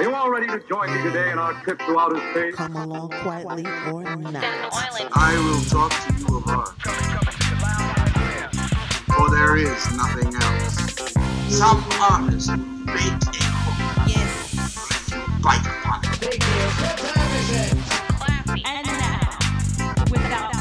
Are you all ready to join me today in our trip to outer space? Come along quietly or not. I will talk to you of art. For there is nothing else. Some artists make a hook. Yes. Let you bite upon it. Thank you. What time is it? Clappy. And now, without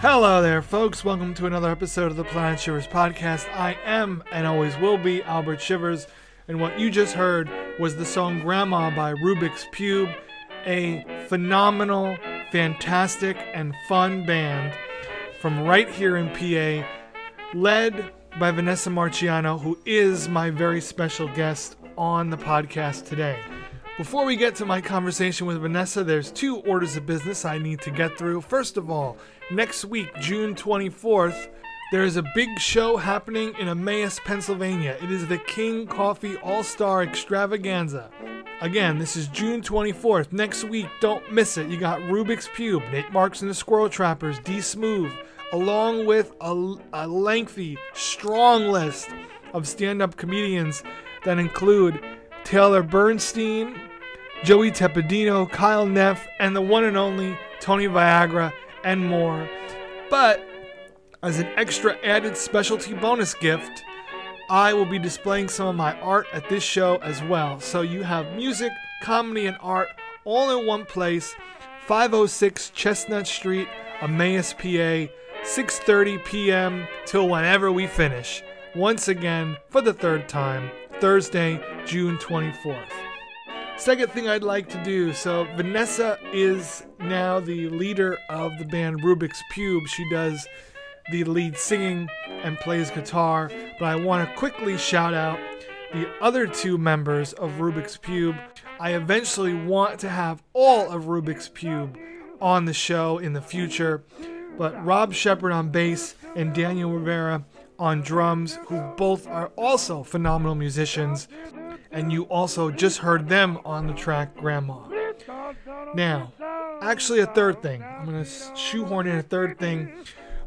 Hello there, folks. Welcome to another episode of the Planet Shivers podcast. I am, and always will be, Albert Shivers, and what you just heard was the song Grandma by Rubik's Pube, a phenomenal, fantastic, and fun band from right here in PA, led by Vanessa Marciano, who is my very special guest on the podcast today. Before we get to my conversation with Vanessa, there's two orders of business I need to get through. First of all, next week, June 24th, there is a big show happening in Emmaus, Pennsylvania. It is the King Coffee All-Star Extravaganza. Again, this is June 24th. Next week, don't miss it. You got Rubik's Pube, Nate Marks and the Squirrel Trappers, D-Smooth, along with a lengthy, strong list of stand-up comedians that include Taylor Bernstein, Joey Tepedino, Kyle Neff, and the one and only Tony Viagra, and more. But as an extra added specialty bonus gift, I will be displaying some of my art at this show as well. So you have music, comedy, and art all in one place. 506 Chestnut Street, Emmaus, PA, 6:30 p.m. till whenever we finish. Once again, for the third time, Thursday, June 24th. Second thing I'd like to do, so Vanessa is now the leader of the band Rubik's Pube. She does the lead singing and plays guitar, but I want to quickly shout out the other two members of Rubik's Pube. I eventually want to have all of Rubik's Pube on the show in the future, but Rob Shepard on bass and Daniel Rivera on drums, who both are also phenomenal musicians, and you also just heard them on the track Grandma. Now, actually a third thing. I'm going to shoehorn in a third thing.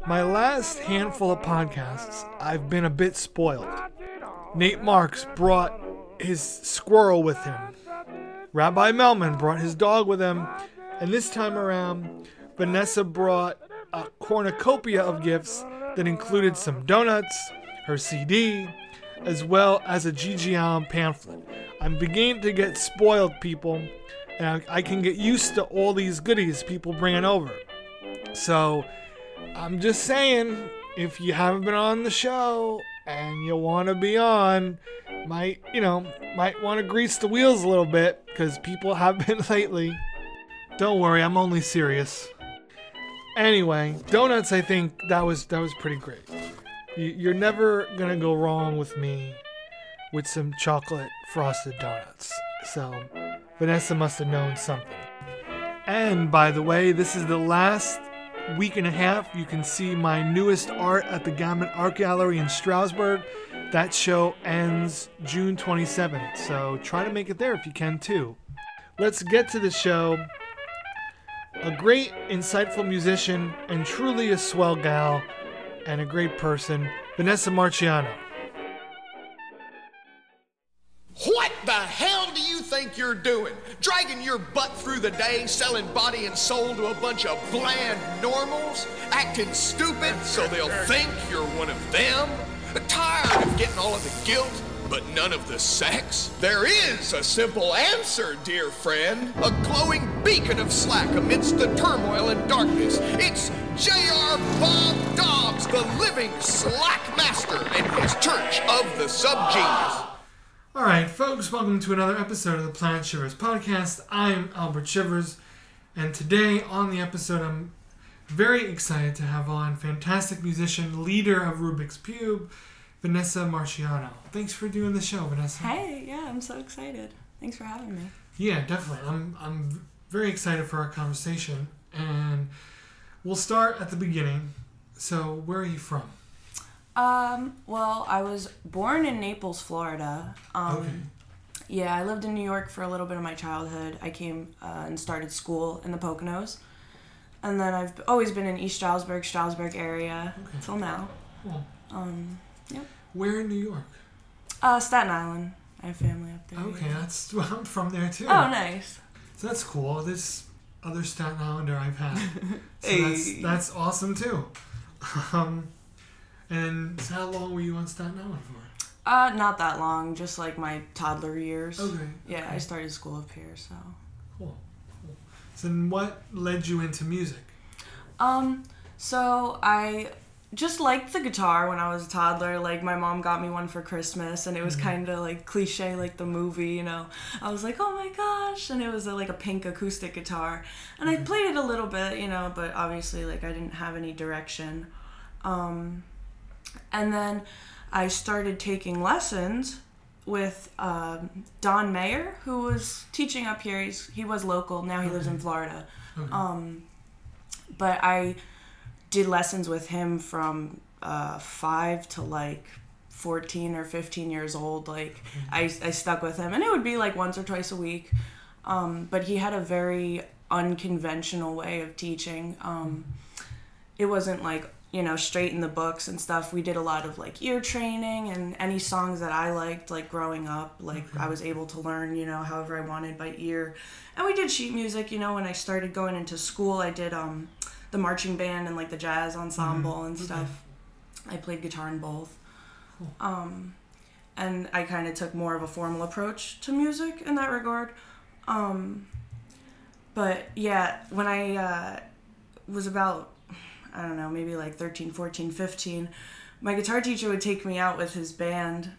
My last handful of podcasts, I've been a bit spoiled. Nate Marks brought his squirrel with him. Rabbi Melman brought his dog with him. And this time around, Vanessa brought a cornucopia of gifts that included some donuts, her CD, as well as a GG Allin pamphlet. I'm beginning to get spoiled, people, and I can get used to all these goodies people bringing over. So I'm just saying, if you haven't been on the show and you want to be on, might want to grease the wheels a little bit, because people have been lately. Don't worry, I'm only serious. Anyway, donuts, I think that was pretty great. You're never gonna go wrong with me with some chocolate frosted donuts. So Vanessa must have known something. And by the way, this is the last week and a half you can see my newest art at the Gammon Art Gallery in Strasbourg. That show ends June 27th, so try to make it there if you can too. Let's get to the show. A great, insightful musician, and truly a swell gal, and a great person, Vanessa Marciano. What the hell do you think you're doing? Dragging your butt through the day, selling body and soul to a bunch of bland normals? Acting stupid so they'll think you're one of them? Tired of getting all of the guilt, but none of the sex? There is a simple answer, dear friend. A glowing beacon of slack amidst the turmoil and darkness. It's J.R. Bob Dobbs, the living slack master, and his Church of the Subgenius. All right, folks, welcome to another episode of the Planet Shivers podcast. I'm Albert Shivers, and today on the episode, I'm very excited to have on fantastic musician, leader of Rubik's Pube, Vanessa Marciano. Thanks for doing the show, Vanessa. Hey, yeah, I'm so excited. Thanks for having me. Yeah, definitely. I'm very excited for our conversation, and we'll start at the beginning. So, where are you from? Well, I was born in Naples, Florida. Okay. Yeah, I lived in New York for a little bit of my childhood. I came and started school in the Poconos. And then I've always been in East Strasbourg, area, okay, till now. Cool. Yep. Where in New York? Staten Island. I have family up there. Okay, yeah. That's, well, I'm from there too. Oh, nice. So that's cool. This other Staten Islander I've had. So hey. That's awesome too. And how long were you on Staten Island for? Not that long, just like my toddler years. Okay. Yeah, okay. I started school up here, so. Cool. So then what led you into music? So I just liked the guitar when I was a toddler. Like, my mom got me one for Christmas, and it was kind of like cliche, like the movie, you know. I was like, oh my gosh, and it was like a pink acoustic guitar. And I played it a little bit, you know, but obviously like I didn't have any direction. And then I started taking lessons with Don Mayer, who was teaching up here. He was local. Now he lives in Florida. Okay. But I did lessons with him from 5 to like 14 or 15 years old. Like, I stuck with him. And it would be like once or twice a week. But he had a very unconventional way of teaching. It wasn't like, you know, straight in the books and stuff. We did a lot of like ear training, and any songs that I liked, like growing up, like I was able to learn, you know, however I wanted by ear. And we did sheet music, you know. When I started going into school, I did the marching band and like the jazz ensemble and stuff. I played guitar in both. Cool. And I kind of took more of a formal approach to music in that regard. But yeah, when I was about, I don't know, maybe like 13, 14, 15, my guitar teacher would take me out with his band.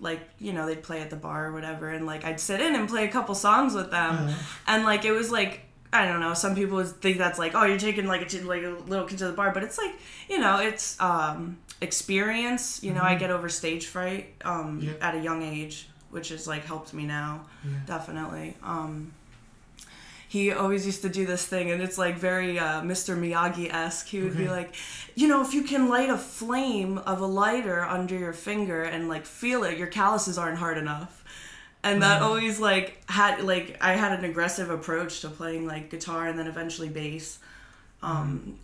Like, you know, they'd play at the bar or whatever, and like I'd sit in and play a couple songs with them. And like, it was like, I don't know, some people would think that's like, oh, you're taking like a little kid to the bar, but it's like, you know, it's experience, you know. I get over stage fright at a young age, which has like helped me now, definitely. He always used to do this thing, and it's like very Mr. Miyagi-esque. He would be like, you know, if you can light a flame of a lighter under your finger and like feel it, your calluses aren't hard enough. And that always like had, like, I had an aggressive approach to playing like guitar and then eventually bass, and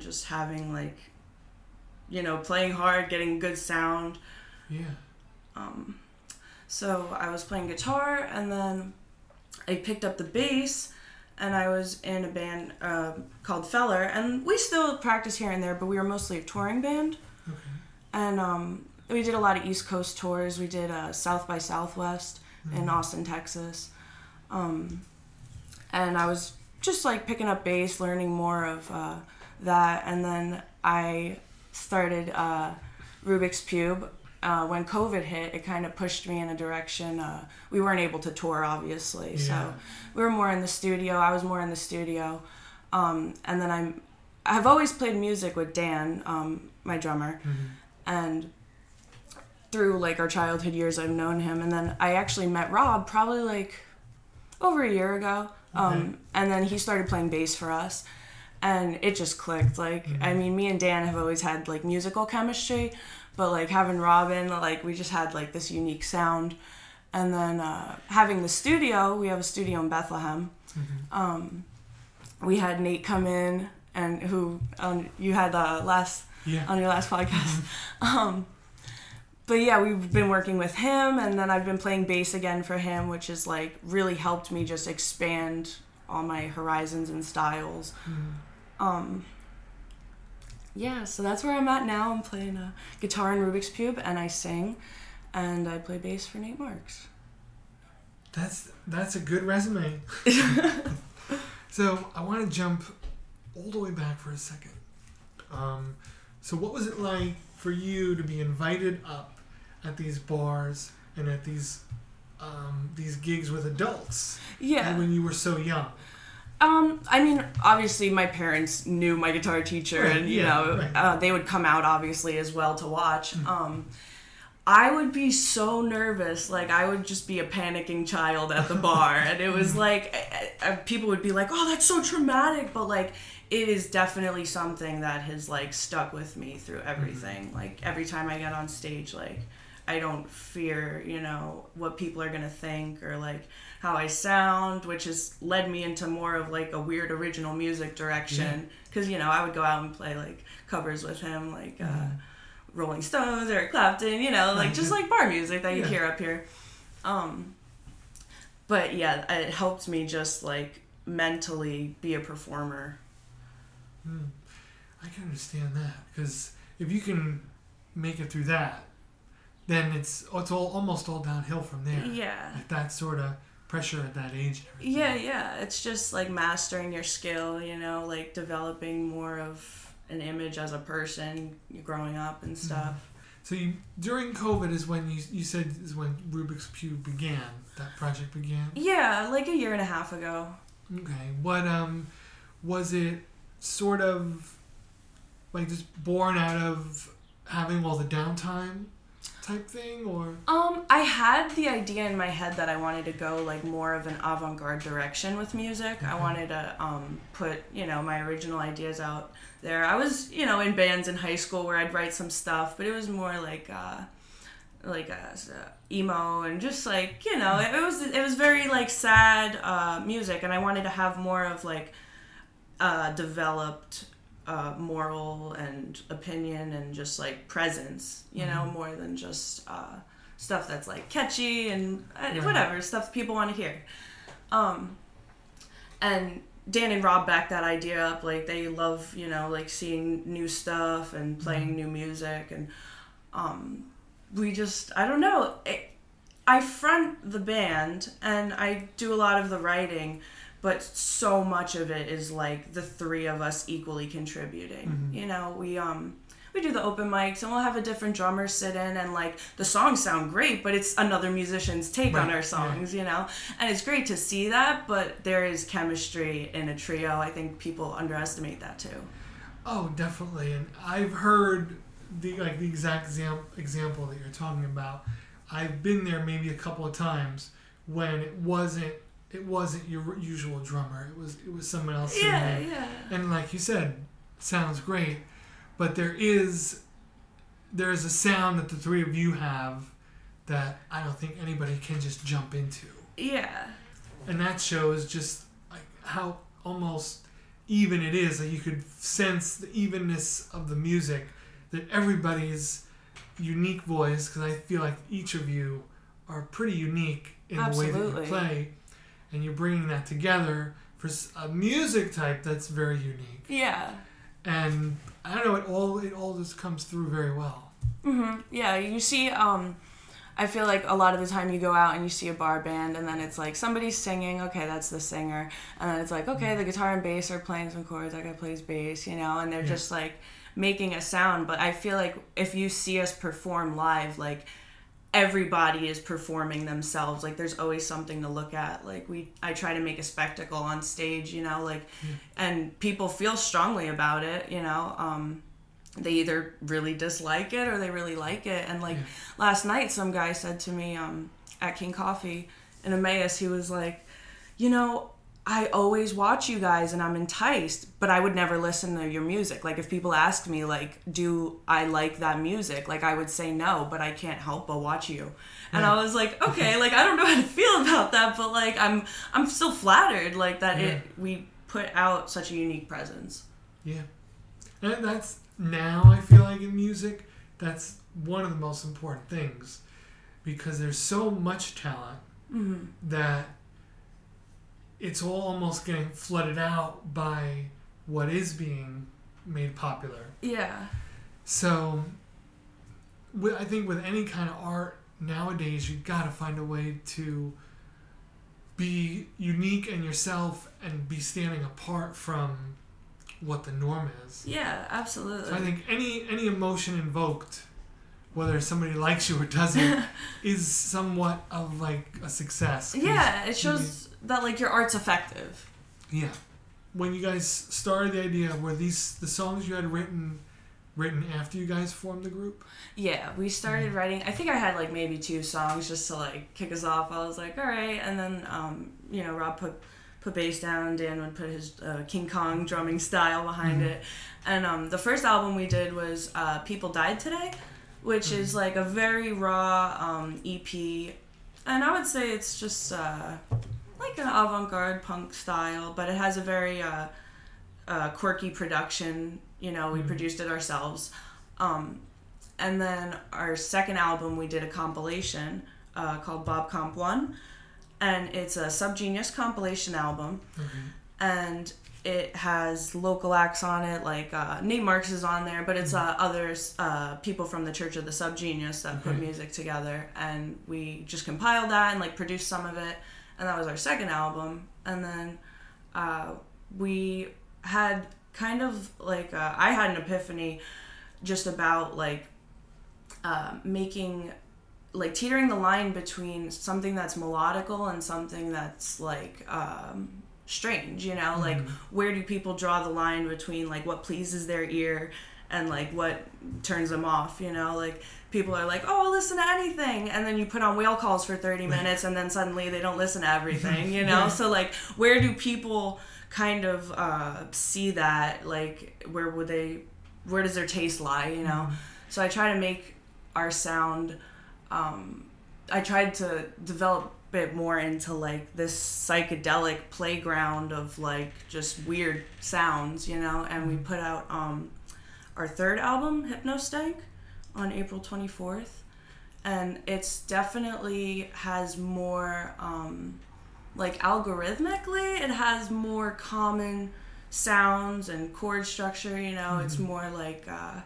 just having like, you know, playing hard, getting good sound. Yeah. So I was playing guitar, and then I picked up the bass, and I was in a band called Feller, and we still practice here and there, but we were mostly a touring band. Okay. And we did a lot of East Coast tours. We did South by Southwest in Austin, Texas. And I was just like picking up bass, learning more of that, and then I started Rubik's Pube. When COVID hit, it kind of pushed me in a direction. We weren't able to tour, obviously, so we were more in the studio. I was more in the studio. And then I've always played music with Dan, my drummer, and through like our childhood years, I've known him. And then I actually met Rob probably like over a year ago, and then he started playing bass for us. And it just clicked. Like, I mean, me and Dan have always had like musical chemistry, but like having Robin, like we just had like this unique sound. And then having the studio, we have a studio in Bethlehem. We had Nate come in, and who you had on your last podcast. But yeah, we've been working with him, and then I've been playing bass again for him, which has like really helped me just expand all my horizons and styles. Mm-hmm. Yeah, so that's where I'm at now. I'm playing guitar in Rubik's Pube, and I sing, and I play bass for Nate Marks. That's a good resume. So I want to jump all the way back for a second. So what was it like for you to be invited up at these bars and at these gigs with adults? Yeah. When you were so young. I mean, obviously my parents knew my guitar teacher, right, and you know, they would come out obviously as well to watch. Mm-hmm. I would be so nervous. Like, I would just be a panicking child at the bar. And it was like, people would be like, oh, that's so traumatic. But, like, it is definitely something that has, like, stuck with me through everything. Mm-hmm. Like, every time I get on stage, like, I don't fear, you know, what people are going to think or, like, how I sound, which has led me into more of, like, a weird original music direction. Because, you know, I would go out and play, like, covers with him, like, Rolling Stones, Eric Clapton, you know, like just like bar music that you hear up here. But yeah, it helped me just like mentally be a performer. I can understand that, because if you can make it through that, then it's almost all downhill from there. Yeah. Like that sort of pressure at that age. Yeah. It's just like mastering your skill, you know, like developing more of an image as a person growing up and stuff. So during COVID is when you said is when Rubik's Pube began, that project began? Yeah, like a year and a half ago. Okay. What was it sort of like just born out of having all the downtime type thing, or? I had the idea in my head that I wanted to go like more of an avant-garde direction with music. Mm-hmm. I wanted to put, you know, my original ideas out there. I was, you know, in bands in high school where I'd write some stuff, but it was more like emo and just like, you know, it was very like sad music, and I wanted to have more of like developed moral and opinion and just like presence, you know, more than just stuff that's like catchy and whatever stuff people want to hear. And Dan and Rob backed that idea up. Like they love, you know, like seeing new stuff and playing new music, and we just, I don't know. I front the band and I do a lot of the writing, but so much of it is like the three of us equally contributing. Mm-hmm. You know, we do the open mics and we'll have a different drummer sit in, and like the songs sound great, but it's another musician's take on our songs, you know? And it's great to see that, but there is chemistry in a trio. I think people underestimate that too. Oh, definitely. And I've heard the exact example that you're talking about. I've been there maybe a couple of times when it wasn't your usual drummer. It was someone else sitting there. Yeah. And like you said, sounds great, but there is a sound that the three of you have that I don't think anybody can just jump into. Yeah. And that shows just like how almost even it is. Like you could sense the evenness of the music, that everybody's unique voice, because I feel like each of you are pretty unique in the way that you play. And you're bringing that together for a music type that's very unique. Yeah. And I don't know, it all just comes through very well. Mm-hmm. Yeah, you see, I feel like a lot of the time you go out and you see a bar band, and then it's like somebody's singing, okay, that's the singer. And then it's like, okay, the guitar and bass are playing some chords, that guy plays bass, you know, and they're just like making a sound. But I feel like if you see us perform live, like, everybody is performing themselves. Like there's always something to look at. Like I try to make a spectacle on stage, you know, like, and people feel strongly about it, you know, they either really dislike it or they really like it. And like last night, some guy said to me, at King Coffee in Emmaus, he was like, you know, I always watch you guys and I'm enticed, but I would never listen to your music. Like if people ask me like, do I like that music? Like I would say no, but I can't help but watch you. And I was like, okay, like I don't know how to feel about that, but like I'm still flattered like that we put out such a unique presence. Yeah. And that's now I feel like in music, That's one of the most important things, because there's so much talent mm-hmm. that it's all almost getting flooded out by what is being made popular. Yeah. So I think with any kind of art nowadays, you got to find a way to be unique in yourself and be standing apart from what the norm is. Yeah, absolutely. So I think any emotion invoked, whether somebody likes you or doesn't, is somewhat of like a success. Yeah, it shows that like your art's effective. Yeah. When you guys started the idea, were the songs you had written after you guys formed the group? Yeah, we started writing. I think I had like maybe 2 songs just to like kick us off. I was like, all right, and then Rob put bass down. Dan would put his King Kong drumming style behind it, and the first album we did was People Died Today, which is like a very raw EP, and I would say it's just like an avant-garde punk style, but it has a very quirky production. You know, we produced it ourselves. And then our second album, we did a compilation called Bob Comp 1. And it's a Subgenius compilation album. Mm-hmm. And it has local acts on it, like Nate Marks is on there, but it's other people from the Church of the Subgenius that put music together. And we just compiled that and like produced some of it. And that was our second album. And then we had... kind of like I had an epiphany just about like making like teetering the line between something that's melodical and something that's like strange, you know, like where do people draw the line between like what pleases their ear and like what turns them off, you know, like people are like, oh, I'll listen to anything, and then you put on whale calls for 30 minutes and then suddenly they don't listen to everything, you know. So like where do people kind of see that, like where does their taste lie, you know? So I try to make our sound I tried to develop it more into like this psychedelic playground of like just weird sounds, you know. And we put out our third album, Hypnostank, on April 24th, and it's definitely has more like algorithmically it has more common sounds and chord structure, you know. It's more like I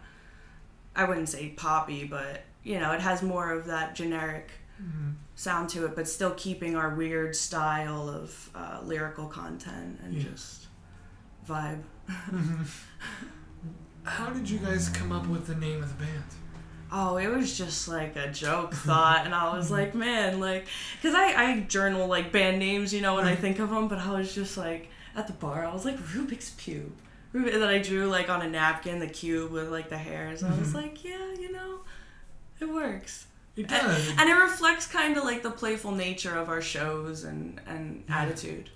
wouldn't say poppy, but you know, it has more of that generic sound to it, but still keeping our weird style of lyrical content and just vibe. How did you guys come up with the name of the band? Oh, it was just like a joke thought, and I was like, man, like, because I journal like band names, you know, when I think of them, but I was just like, at the bar, I was like, Rubik's Pube. And then I drew like on a napkin the cube with like the hairs, and I was like, yeah, you know, it works. It does. And it reflects kind of like the playful nature of our shows and attitude.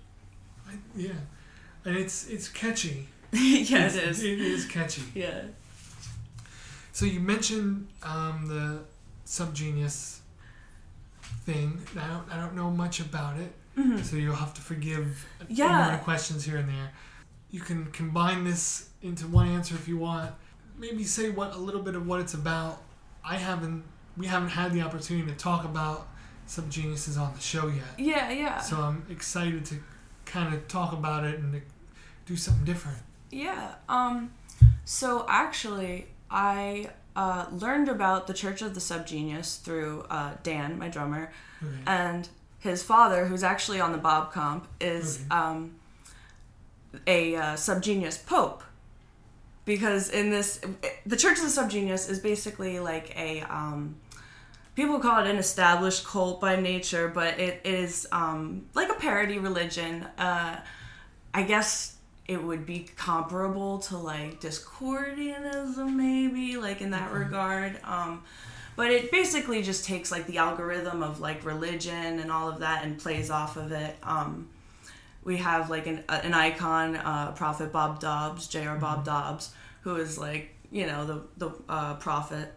And it's catchy. It is. It is catchy. Yeah. So you mentioned the Subgenius thing. I don't know much about it, so you'll have to forgive a number of questions here and there. You can combine this into one answer if you want. Maybe say a little bit of what it's about. We haven't had the opportunity to talk about Subgeniuses on the show yet. Yeah. So I'm excited to kind of talk about it and do something different. Yeah. So actually, I learned about the Church of the Subgenius through Dan, my drummer, and his father, who's actually on the Bob Comp, is a Subgenius Pope. Because in the Church of the Subgenius is basically like a, people call it an established cult by nature, but it is like a parody religion. I guess it would be comparable to like Discordianism, maybe, like in that regard. But it basically just takes like the algorithm of like religion and all of that and plays off of it. We have like an icon, Prophet Bob Dobbs, J.R. Bob Dobbs, who is like, you know, the prophet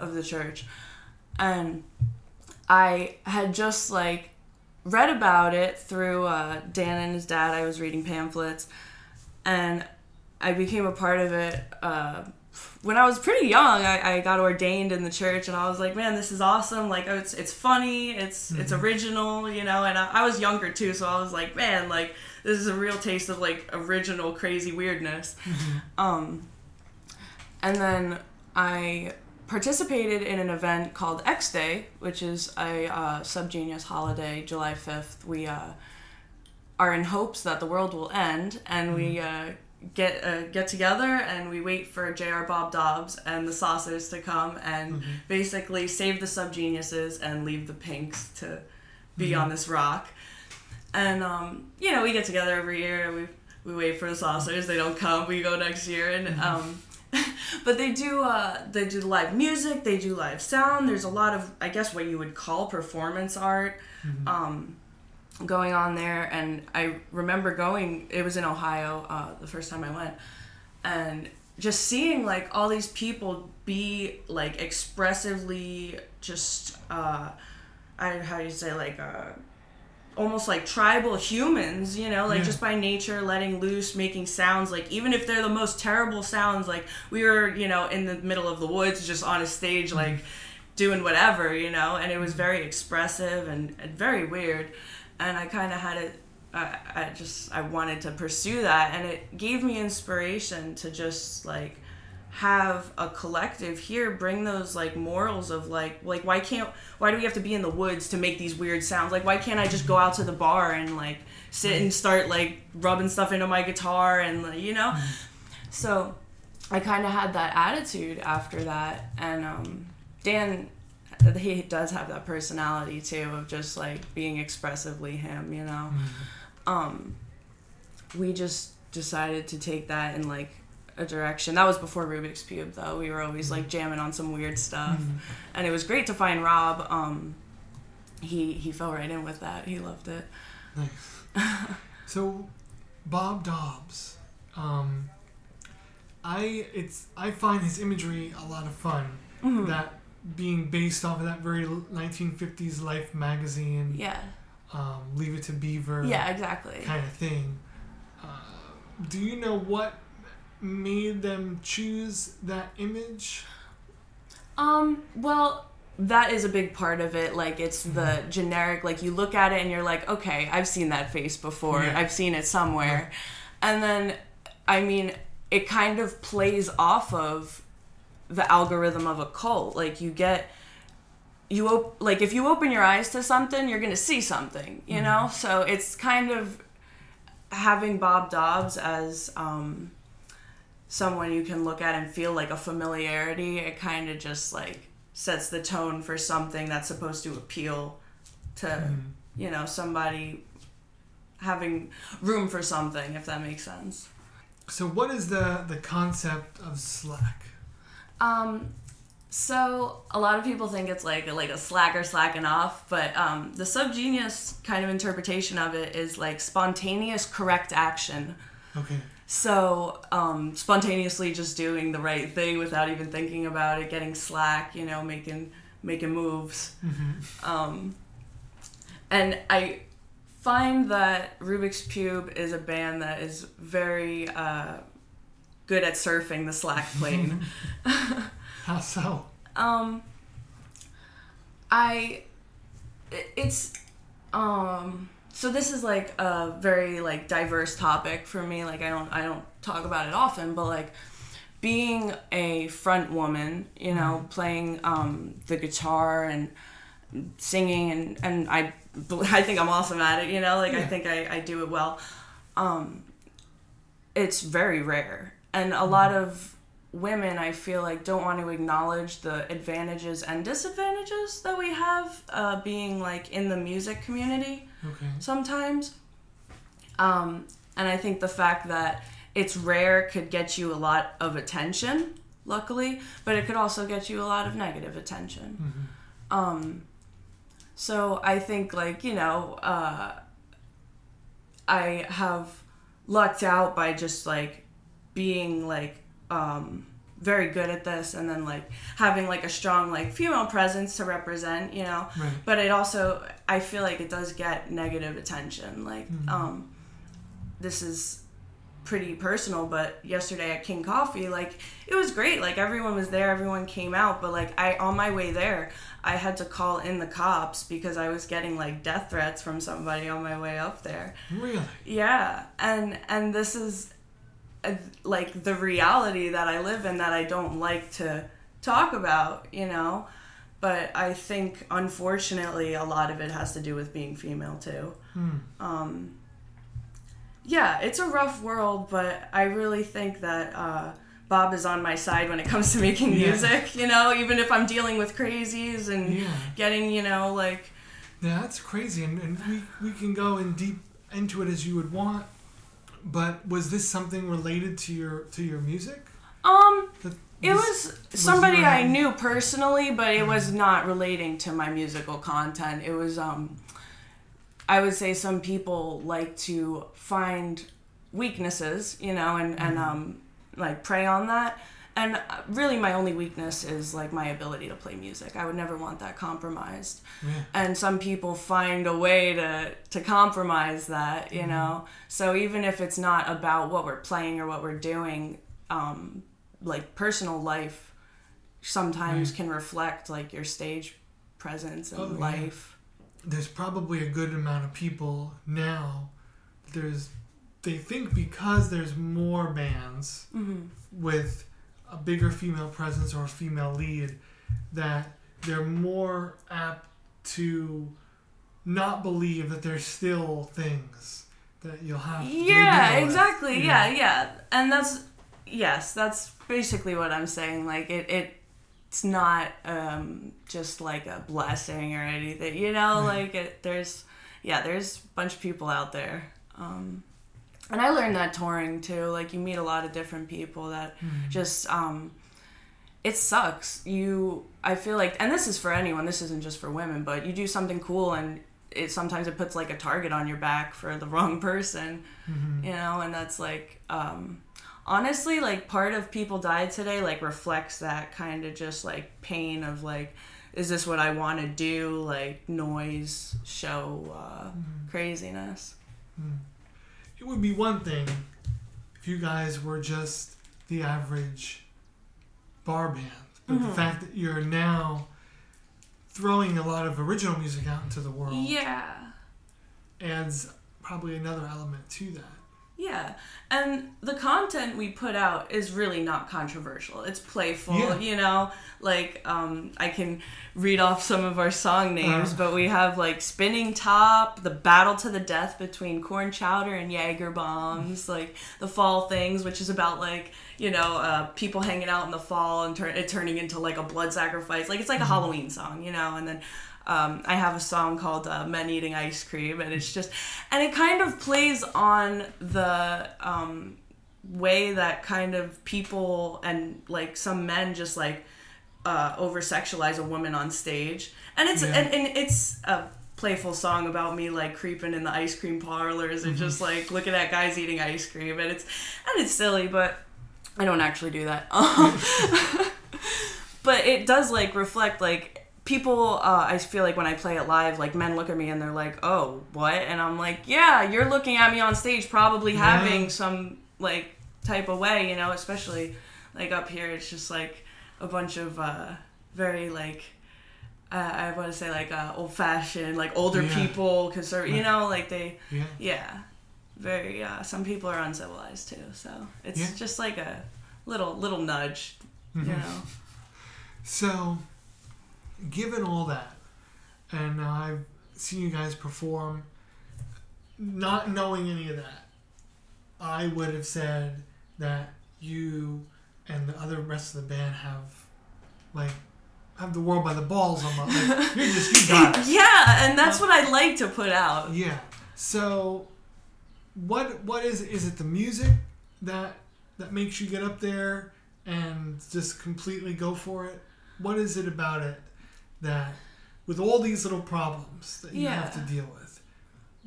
of the church. And I had just like read about it through Dan and his dad. I was reading pamphlets. And I became a part of it when I was pretty young, I got ordained in the church, and I was like, man, this is awesome. Like, oh, it's funny, it's original, you know. And I was younger too, so I was like, man, like this is a real taste of like original crazy weirdness. And then I participated in an event called X Day, which is a Subgenius holiday, July 5th. We are in hopes that the world will end, and we get together and we wait for J.R. Bob Dobbs and the Saucers to come and basically save the Subgeniuses and leave the Pinks to be on this rock. And, you know, we get together every year, we wait for the Saucers, they don't come, we go next year, and... but they do live music, they do live sound. There's a lot of, I guess, what you would call performance art going on there. And I remember going, it was in Ohio the first time I went, and just seeing like all these people be like expressively just, almost like tribal humans, you know, like just by nature, letting loose, making sounds, like even if they're the most terrible sounds, like we were, you know, in the middle of the woods, just on a stage, like doing whatever, you know, and it was very expressive and very weird. And I kind of had it, I wanted to pursue that, and it gave me inspiration to just like have a collective here bring those like morals of like why do we have to be in the woods to make these weird sounds? Like, why can't I just go out to the bar and like sit and start like rubbing stuff into my guitar and like, you know? So I kind of had that attitude after that. And Dan, he does have that personality too of just like being expressively him, you know. We just decided to take that and like a direction. That was before Rubik's Pube, though. We were always like jamming on some weird stuff, and it was great to find Rob. He fell right in with that. He loved it. Nice. So, Bob Dobbs, I find his imagery a lot of fun. That being based off of that very 1950s Life magazine, Leave It to Beaver, exactly, kind of thing. Do you know what made them choose that image? Well, that is a big part of it. Like, it's the generic, like, you look at it and you're like, okay, I've seen that face before. I've seen it somewhere. And then, I mean, it kind of plays off of the algorithm of a cult. Like, you get... like, if you open your eyes to something, you're going to see something, you know? So it's kind of having Bob Dobbs as... someone you can look at and feel like a familiarity. It kind of just like sets the tone for something that's supposed to appeal to you know, somebody having room for something, if that makes sense. So what is the concept of slack? So a lot of people think it's like a slacker slacking off, but the Subgenius kind of interpretation of it is like spontaneous correct action. Okay. So, spontaneously just doing the right thing without even thinking about it, getting slack, you know, making moves. And I find that Rubik's Pube is a band that is very good at surfing the slack plane. How so? So this is like a very like diverse topic for me. Like I don't talk about it often, but like being a front woman, you know, playing the guitar and singing, and I think I'm awesome at it, you know, like I think I do it well. It's very rare. And a lot of women, I feel like, don't want to acknowledge the advantages and disadvantages that we have being like in the music community. Okay. Sometimes. And I think the fact that it's rare could get you a lot of attention, luckily, but it could also get you a lot of negative attention. So I think, like, you know, I have lucked out by just like being like very good at this, and then like having like a strong like female presence to represent, you know. Right. But it also, I feel like it does get negative attention, like this is pretty personal, but yesterday at King Coffee, like, it was great. Like, everyone was there, everyone came out, but, like, on my way there, I had to call in the cops because I was getting, like, death threats from somebody on my way up there. Really? Yeah. And this is, like, the reality that I live in that I don't like to talk about, you know? But I think, unfortunately, a lot of it has to do with being female, too. Hmm. Yeah, it's a rough world, but I really think that Bob is on my side when it comes to making music, you know, even if I'm dealing with crazies and getting, you know, like... Yeah, that's crazy, and we can go in deep into it as you would want, but was this something related to your music? It was somebody I knew personally, but it was not relating to my musical content. It was... I would say some people like to find weaknesses, you know, and like prey on that. And really my only weakness is like my ability to play music. I would never want that compromised. Yeah. And some people find a way to compromise that, you know. So even if it's not about what we're playing or what we're doing, like personal life sometimes can reflect like your stage presence and life. There's probably a good amount of people now, they think because there's more bands with a bigger female presence or a female lead, that they're more apt to not believe that there's still things that you'll have to do. Yeah, exactly. Yeah. And that's basically what I'm saying. Like, it's not just like a blessing or anything, you know, like there's a bunch of people out there. And I learned that touring too, like you meet a lot of different people that just, it sucks. I feel like, and this is for anyone, this isn't just for women, but you do something cool and sometimes it puts like a target on your back for the wrong person, you know, and that's like, honestly, like, part of People Died Today, like, reflects that kind of just, like, pain of, like, is this what I want to do? Like, noise, show, craziness. Mm. It would be one thing if you guys were just the average bar band. But the fact that you're now throwing a lot of original music out into the world adds probably another element to that. Yeah, and the content we put out is really not controversial. It's playful, you know? Like, I can read off some of our song names, but we have, like, Spinning Top, The Battle to the Death Between Corn Chowder and Jaeger Bombs, like, The Fall Things, which is about, like, you know, people hanging out in the fall and it turning into, like, a blood sacrifice. Like, it's like a Halloween song, you know? And then... I have a song called Men Eating Ice Cream, and it's just, and it kind of plays on the way that kind of people and like some men just like over-sexualize a woman on stage. And it's and it's a playful song about me like creeping in the ice cream parlors and just like looking at guys eating ice cream, and it's silly, but I don't actually do that. But it does like reflect like people, I feel like when I play it live, like, men look at me and they're like, oh, what? And I'm like, yeah, you're looking at me on stage probably having some, like, type of way, you know? Especially, like, up here, it's just, like, a bunch of very, like, I want to say, like, old-fashioned, like, older people, conservative, you know? Like, they, very, some people are uncivilized, too. So it's just, like, a little nudge, you know? So... Given all that, and I've seen you guys perform, not knowing any of that, I would have said that you and the other rest of the band have the world by the balls almost. Like, you got it. Yeah, and that's what I'd like to put out. Yeah. So, what is it the music that makes you get up there and just completely go for it? What is it about it? That with all these little problems that you have to deal with,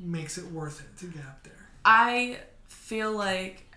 makes it worth it to get up there. I feel like,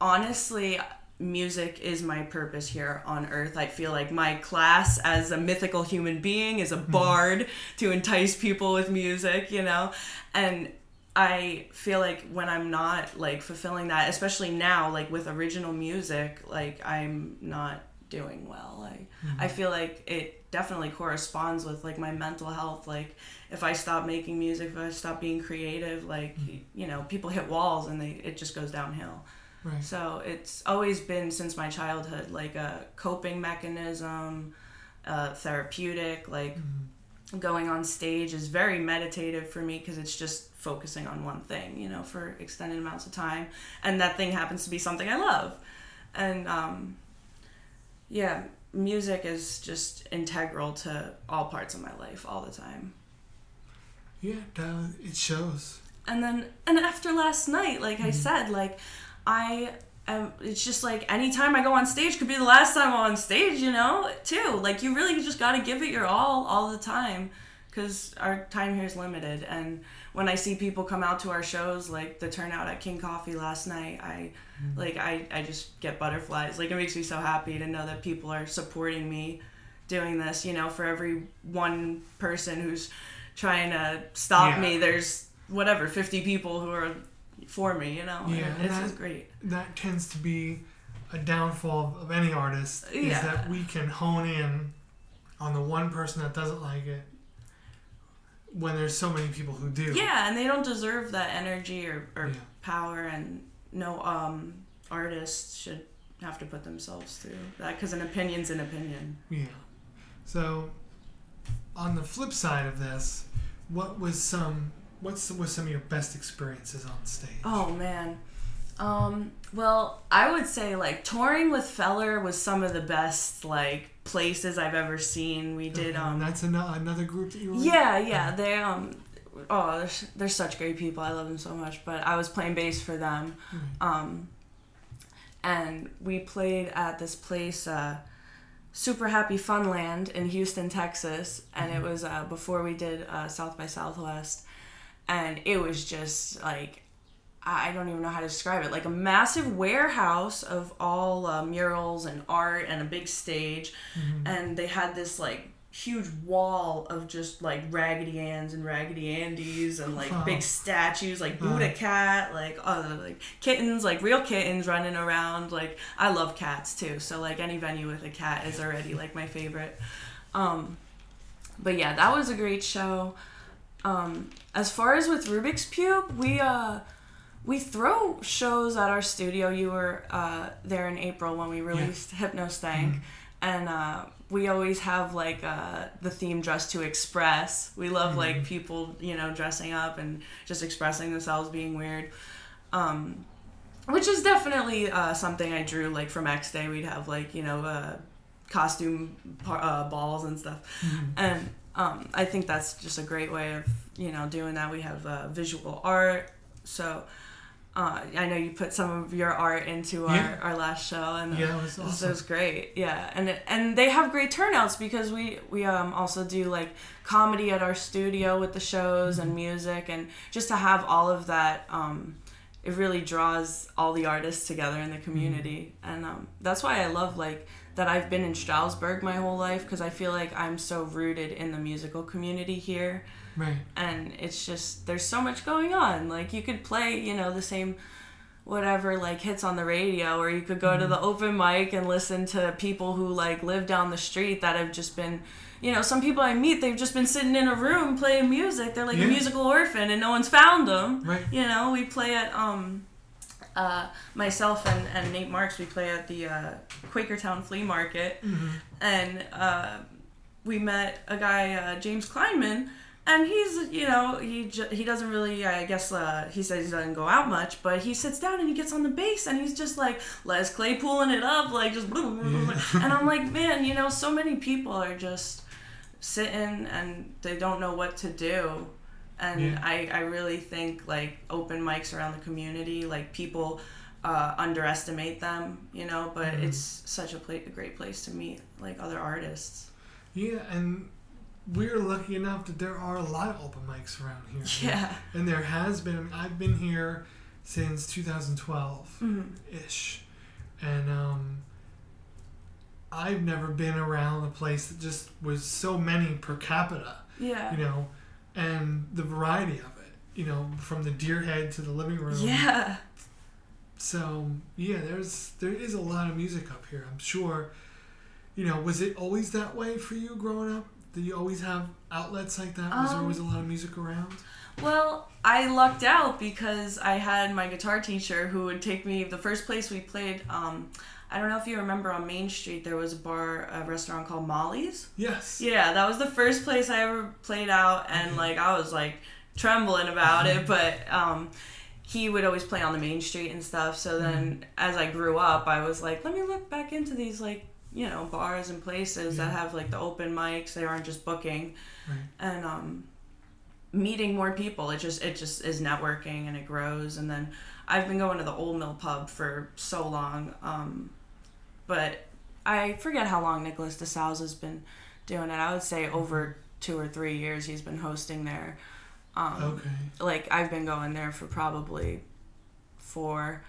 honestly, music is my purpose here on Earth. I feel like my class as a mythical human being is a bard to entice people with music, you know? And I feel like when I'm not, like, fulfilling that, especially now, like, with original music, like, I'm not doing well. Like, mm-hmm. I feel like it definitely corresponds with, like, my mental health. Like, if I stop making music, if I stop being creative, like, mm-hmm. you know, people hit walls and it just goes downhill. Right. So it's always been, since my childhood, like, a coping mechanism, therapeutic, like... Mm-hmm. Going on stage is very meditative for me because it's just focusing on one thing, you know, for extended amounts of time, and that thing happens to be something I love. And yeah, music is just integral to all parts of my life all the time. Yeah, it shows. And then, and after last night, like mm-hmm. I said, like it's just like any time I go on stage could be the last time I'm on stage, you know, too. Like, you really just got to give it your all the time, because our time here is limited. And when I see people come out to our shows, like the turnout at King Coffee last night, I just get butterflies. Like, it makes me so happy to know that people are supporting me doing this, you know. For every one person who's trying to stop me, there's whatever 50 people who are for me, you know. Yeah, this is great. That tends to be a downfall of any artist, is that we can hone in on the one person that doesn't like it when there's so many people who do. Yeah, and they don't deserve that energy or power, and no artist should have to put themselves through that, because an opinion's an opinion. Yeah. So, on the flip side of this, What was some of your best experiences on stage? Oh, man. Well, I would say, like, touring with Feller was some of the best, like, places I've ever seen. We did... that's another group that you were in? Yeah. They, they're such great people. I love them so much. But I was playing bass for them. Mm-hmm. And we played at this place... Super Happy Funland in Houston, Texas, and it was before we did South by Southwest, and it was just like, I don't even know how to describe it, like a massive warehouse of all murals and art and a big stage, mm-hmm. and they had this like huge wall of just like Raggedy Ann's and Raggedy Andy's and like big statues, like Buddha cat, like other like kittens, like real kittens running around. Like, I love cats too, so like any venue with a cat is already like my favorite. But yeah, that was a great show. As far as with Rubik's Pube, we throw shows at our studio. You were there in April when we released Hypnostank, mm-hmm. and we always have, like, the theme dress to express. We love, mm-hmm. like, people, you know, dressing up and just expressing themselves, being weird. Which is definitely something I drew, like, from X Day. We'd have, like, you know, costume balls and stuff. Mm-hmm. And I think that's just a great way of, you know, doing that. We have visual art. So... I know you put some of your art into our last show, and it was awesome. It was great. Yeah, and they have great turnouts, because we also do like comedy at our studio with the shows, mm-hmm. and music, and just to have all of that, it really draws all the artists together in the community, mm-hmm. and that's why I love like that I've been in Strasbourg my whole life, because I feel like I'm so rooted in the musical community here. Right. And it's just, there's so much going on. Like, you could play, you know, the same whatever, like, hits on the radio, or you could go mm-hmm. to the open mic and listen to people who, like, live down the street that have just been, you know, some people I meet, they've just been sitting in a room playing music. They're, like, a musical orphan, and no one's found them. Right. You know, we play at, myself and Nate Marks, we play at the Quakertown Flea Market, mm-hmm. and we met a guy, James Kleinman, and he's, you know, he doesn't really, I guess, he says he doesn't go out much, but he sits down and he gets on the bass, and he's just like Les Claypooling it up, like just and I'm like, man, you know, so many people are just sitting and they don't know what to do. And I really think, like, open mics around the community, like, people underestimate them, you know, but mm-hmm. it's such a great place to meet, like, other artists. Yeah, and we're lucky enough that there are a lot of open mics around here. Yeah. And there has been. I mean, I've been here since 2012-ish, mm-hmm. and I've never been around a place that just was so many per capita. Yeah. You know, and the variety of it. you know, from the Deer Head to the living room. Yeah. So yeah, there is a lot of music up here, I'm sure. You know, was it always that way for you growing up? Did you always have outlets like that? Was there always a lot of music around? Well, I lucked out because I had my guitar teacher who would take me. The first place we played, I don't know if you remember, on Main Street, there was a restaurant called Molly's. Yes. Yeah, that was the first place I ever played out, and mm-hmm. I was trembling about it, but he would always play on the Main Street and stuff. So then as I grew up, I was like, let me look back into these bars and places that have the open mics. They aren't just booking, right. And meeting more people. It just is networking and it grows. And then I've been going to the Old Mill Pub for so long, but I forget how long Nicholas DeSouza has been doing it. I would say over 2 or 3 years he's been hosting there. Okay. I've been going there for probably 4,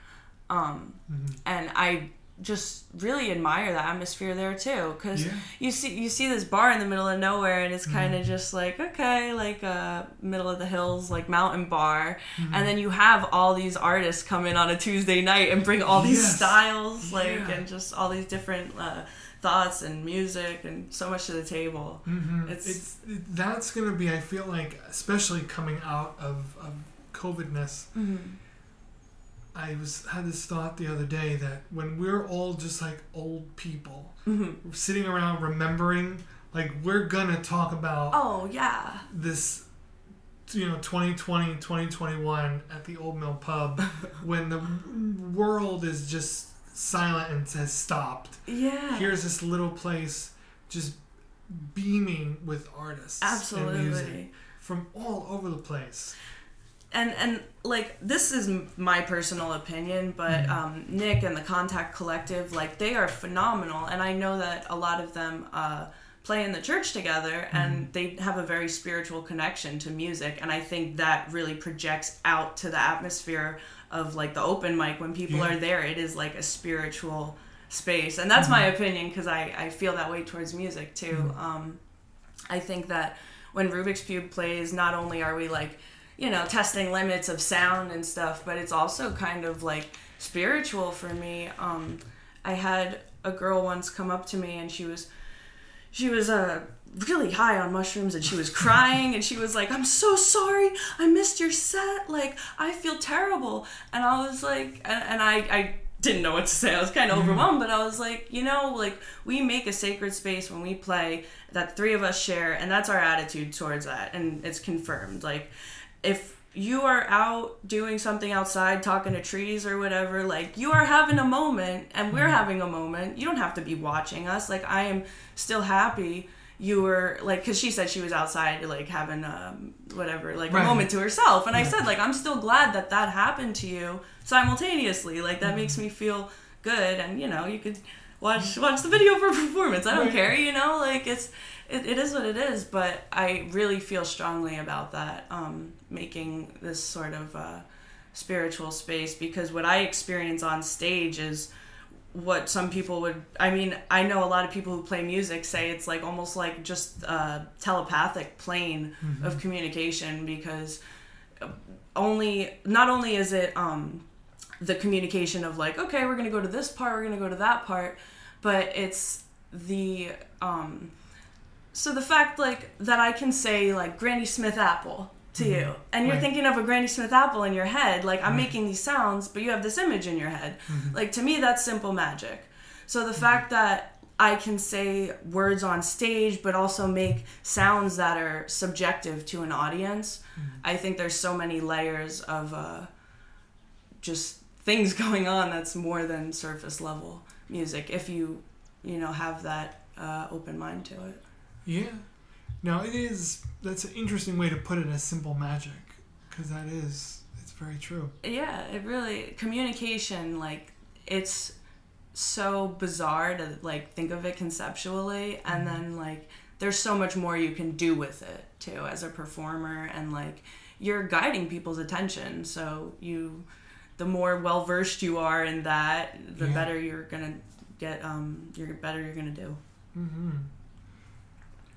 and I just really admire the atmosphere there too, because you see this bar in the middle of nowhere, and it's kind of just middle of the hills mountain bar, and then you have all these artists come in on a Tuesday night and bring all these styles and just all these different thoughts and music and so much to the table. It's that's gonna be, I feel like, especially coming out of COVIDness, I had this thought the other day that when we're all just old people sitting around remembering, we're gonna talk about this 2020, 2021 at the Old Mill Pub when the world is just silent and has stopped. Yeah. Here's this little place just beaming with artists. Absolutely. And music from all over the place. And this is my personal opinion, but Nick and the Contact Collective, they are phenomenal, and I know that a lot of them play in the church together, and they have a very spiritual connection to music, and I think that really projects out to the atmosphere of the open mic. When people are there, it is a spiritual space, and that's my opinion, because I feel that way towards music too. I think that when Rubik's Pube plays, not only are we testing limits of sound and stuff, but it's also kind of spiritual for me. I had a girl once come up to me, and she was really high on mushrooms, and she was crying, and she was I'm so sorry, I missed your set, I feel terrible. And I was I didn't know what to say. I was kind of overwhelmed, but I was we make a sacred space when we play that 3 of us share, and that's our attitude towards that, and it's confirmed. If you are out doing something outside, talking to trees or whatever, you are having a moment, and we're having a moment. You don't have to be watching us. I am still happy you were, because she said she was outside, having a moment to herself. And I said, I'm still glad that happened to you simultaneously. That makes me feel good. And, you could watch the video for performance. I don't care, It is what it is, but I really feel strongly about that, making this sort of spiritual space, because what I experience on stage is what some people would... I know a lot of people who play music say it's almost just a telepathic plane of communication, because not only is it the communication of okay, we're going to go to this part, we're going to go to that part, but it's the... So the fact that I can say Granny Smith apple to you, and you're thinking of a Granny Smith apple in your head, I'm making these sounds, but you have this image in your head. To me, that's simple magic. So the fact that I can say words on stage, but also make sounds that are subjective to an audience, I think there's so many layers of just things going on that's more than surface level music, if you have that open mind to it. Yeah. No, it is. That's an interesting way to put it, as simple magic, because that is, it's very true. Yeah, it really, communication, it's so bizarre to, think of it conceptually, and then, there's so much more you can do with it, too, as a performer, and, you're guiding people's attention, so the more well-versed you are in that, the better you're gonna get, better you're gonna do.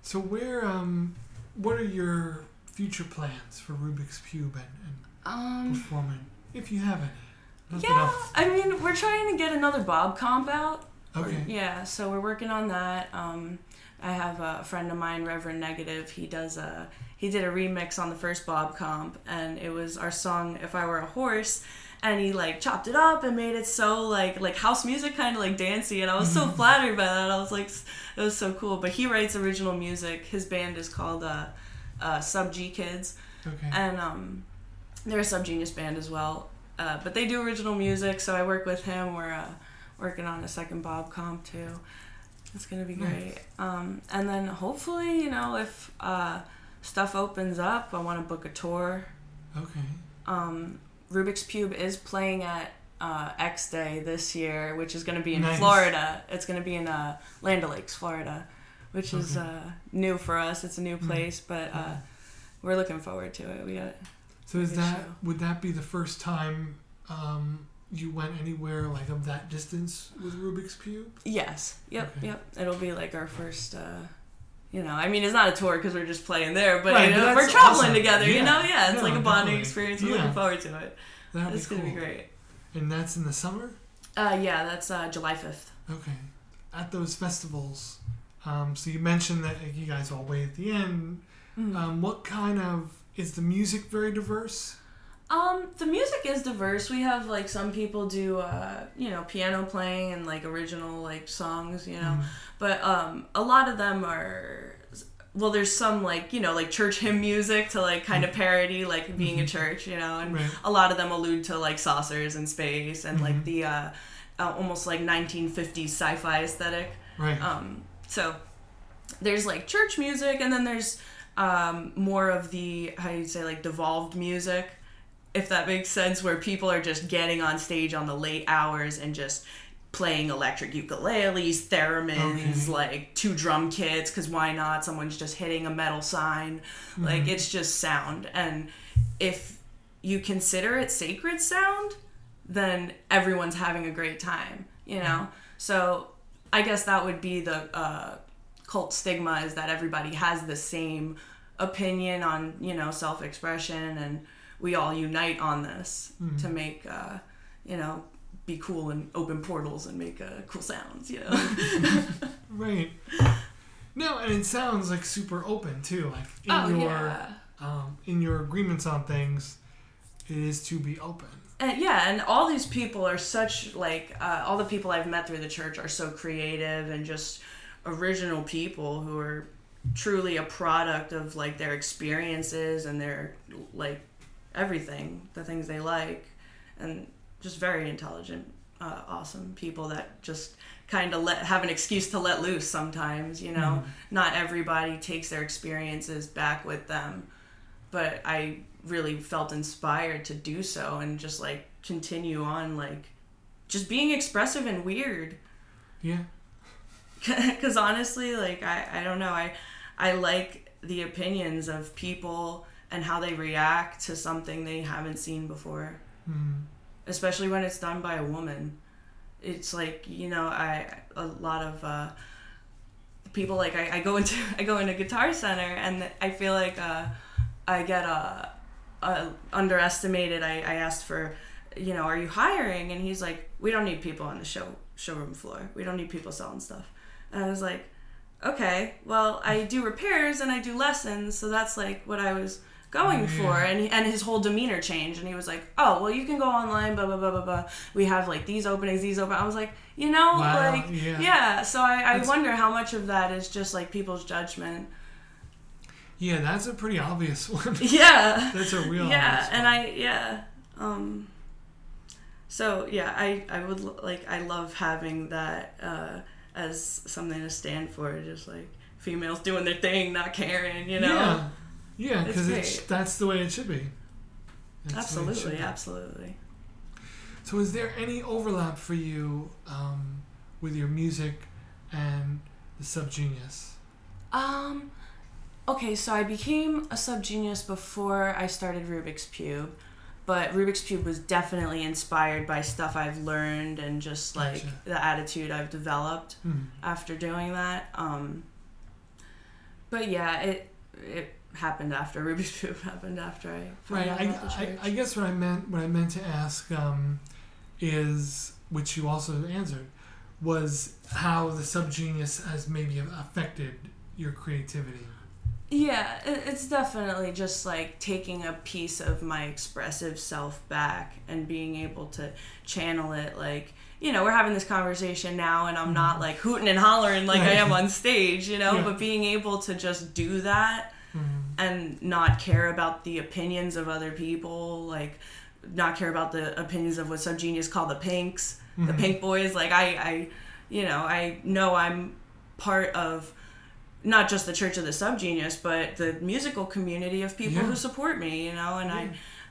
So where, what are your future plans for Rubik's Pube and performing, if you have any? Yeah, I mean, we're trying to get another Bob comp out. Okay. Yeah, so we're working on that. I have a friend of mine, Reverend Negative. He did a remix on the first Bob comp, and it was our song "If I Were a Horse," and he like chopped it up and made it so like house music, kind of like dancey, and I was so flattered by that. I was like, it was so cool. But he writes original music. His band is called Sub-G Kids, okay, and they're a Subgenius band as well. But they do original music, so I work with him. We're working on a second Bob comp, too. It's going to be great. Nice. And then hopefully, if stuff opens up, I want to book a tour. Okay. Rubik's Pube is playing at X Day this year, which is going to be in Florida. It's going to be in Land O'Lakes, Florida, which is new for us. It's a new place, but we're looking forward to it. We got... So would that be the first time you went anywhere like of that distance with Rubik's Pube? Yes. Yep. Okay. Yep. It'll be like our first. I mean, it's not a tour because we're just playing there, but right, we're traveling awesome. Together. Yeah. Yeah. It's like a bonding experience. We're looking forward to it. It's gonna be great. And that's in the summer. That's July 5th. Okay. At those festivals, so you mentioned that you guys all wait at the end. Mm-hmm. What kind of Is the music very diverse? The music is diverse. We have like some people do piano playing and like original like songs, But a lot of them are there's some like like church hymn music to like kind of parody like being a church, and a lot of them allude to like saucers and space and like the almost like 1950s sci-fi aesthetic. Right. So there's like church music, and then there's more of the, how do you say, like devolved music, if that makes sense, where people are just getting on stage on the late hours and just playing electric ukuleles, theremins, like 2 drum kits, because why not? Someone's just hitting a metal sign. Like, it's just sound. And if you consider it sacred sound, then everyone's having a great time, So I guess that would be the cult stigma, is that everybody has the same opinion on self-expression, and we all unite on this to make be cool and open portals and make cool sounds. Right. No, and it sounds like super open too. Like in in your agreements on things, it is to be open. And all these people are such like all the people I've met through the church are so creative and just original people who are truly a product of like their experiences and their like everything, the things they like, and just very intelligent, awesome people that just kind of have an excuse to let loose sometimes, Not everybody takes their experiences back with them, but I really felt inspired to do so and just like continue on like just being expressive and weird. Yeah. Because honestly, like, I don't know, I like the opinions of people and how they react to something they haven't seen before, especially when it's done by a woman. It's like, a lot of people, like, I go into Guitar Center, and I feel like I get underestimated. I asked for, are you hiring? And he's like, we don't need people on the showroom floor. We don't need people selling stuff. And I was like, okay, well, I do repairs and I do lessons, so that's like what I was going for. And his whole demeanor changed, and he was like, oh, well, you can go online, blah, blah, blah, blah, blah. We have like these openings. I was like, wow, like, yeah. So I wonder how much of that is just like people's judgment. Yeah, that's a pretty obvious one. Yeah. That's a real obvious one. So, I would, like, I love having that as something to stand for, just, like, females doing their thing, not caring, Yeah, because that's the way it should be. Absolutely. So is there any overlap for you with your music and the Subgenius? Okay, so I became a Subgenius before I started Rubik's Pube. But Rubik's Pube was definitely inspired by stuff I've learned and just, like, the attitude I've developed after doing that. But, yeah, it happened after Rubik's Pube happened after I found out about the church. I guess what I meant to ask is, which you also answered, was how the subgenius has maybe affected your creativity. Yeah, it's definitely just like taking a piece of my expressive self back and being able to channel it. Like, you know, we're having this conversation now and I'm not like hooting and hollering like I am on stage, you know, but being able to just do that and not care about the opinions of other people, like not care about the opinions of what subgenius call the pinks, the pink boys. Like I know I'm part of not just the Church of the Subgenius, but the musical community of people who support me, you know,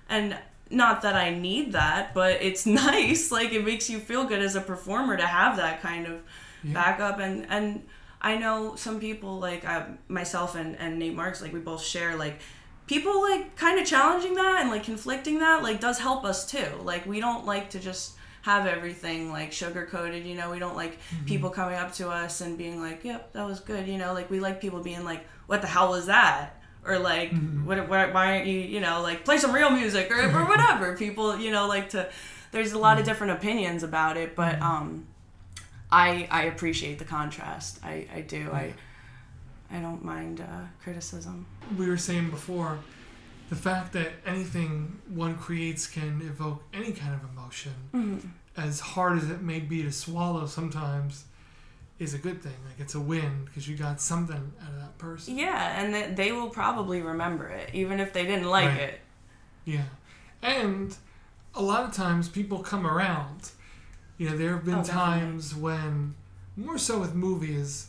and not that I need that, but it's nice. Like, it makes you feel good as a performer to have that kind of backup. And I know some people, like myself and Nate Marks, like we both share, like people like kind of challenging that and like conflicting that, like does help us too. Like, we don't like to just have everything like sugar coated, you know. We don't like people coming up to us and being like, yep, that was good, you know. Like, we like people being like, what the hell was that, or like why aren't you, you know, like play some real music or whatever. People, you know, like to, there's a lot of different opinions about it, but I appreciate the contrast. I do. I don't mind criticism. We were saying before, the fact that anything one creates can evoke any kind of emotion, as hard as it may be to swallow sometimes, is a good thing. Like, it's a win because you got something out of that person. Yeah, and they will probably remember it, even if they didn't like it. Yeah. And a lot of times people come around. You know, there have been times when, more so with movies,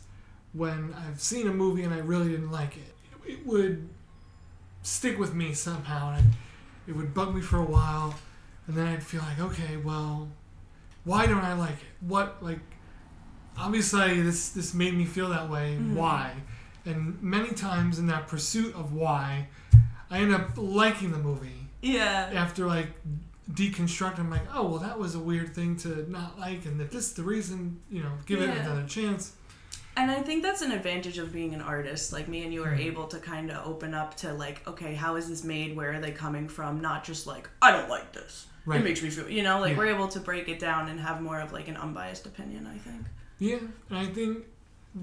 when I've seen a movie and I really didn't like it. It would stick with me somehow, and it would bug me for a while, and then I'd feel like, okay, well, why don't I like it? What, like, obviously this made me feel that way, why? And many times in that pursuit of why, I end up liking the movie. Yeah. After, like, deconstructing, I'm like, oh, well, that was a weird thing to not like, and that this is the reason, you know, give it another chance. And I think that's an advantage of being an artist. Like, me and you are able to kind of open up to, like, okay, how is this made? Where are they coming from? Not just like, I don't like this. Right. It makes me feel, you know, like we're able to break it down and have more of like an unbiased opinion, I think. Yeah. And I think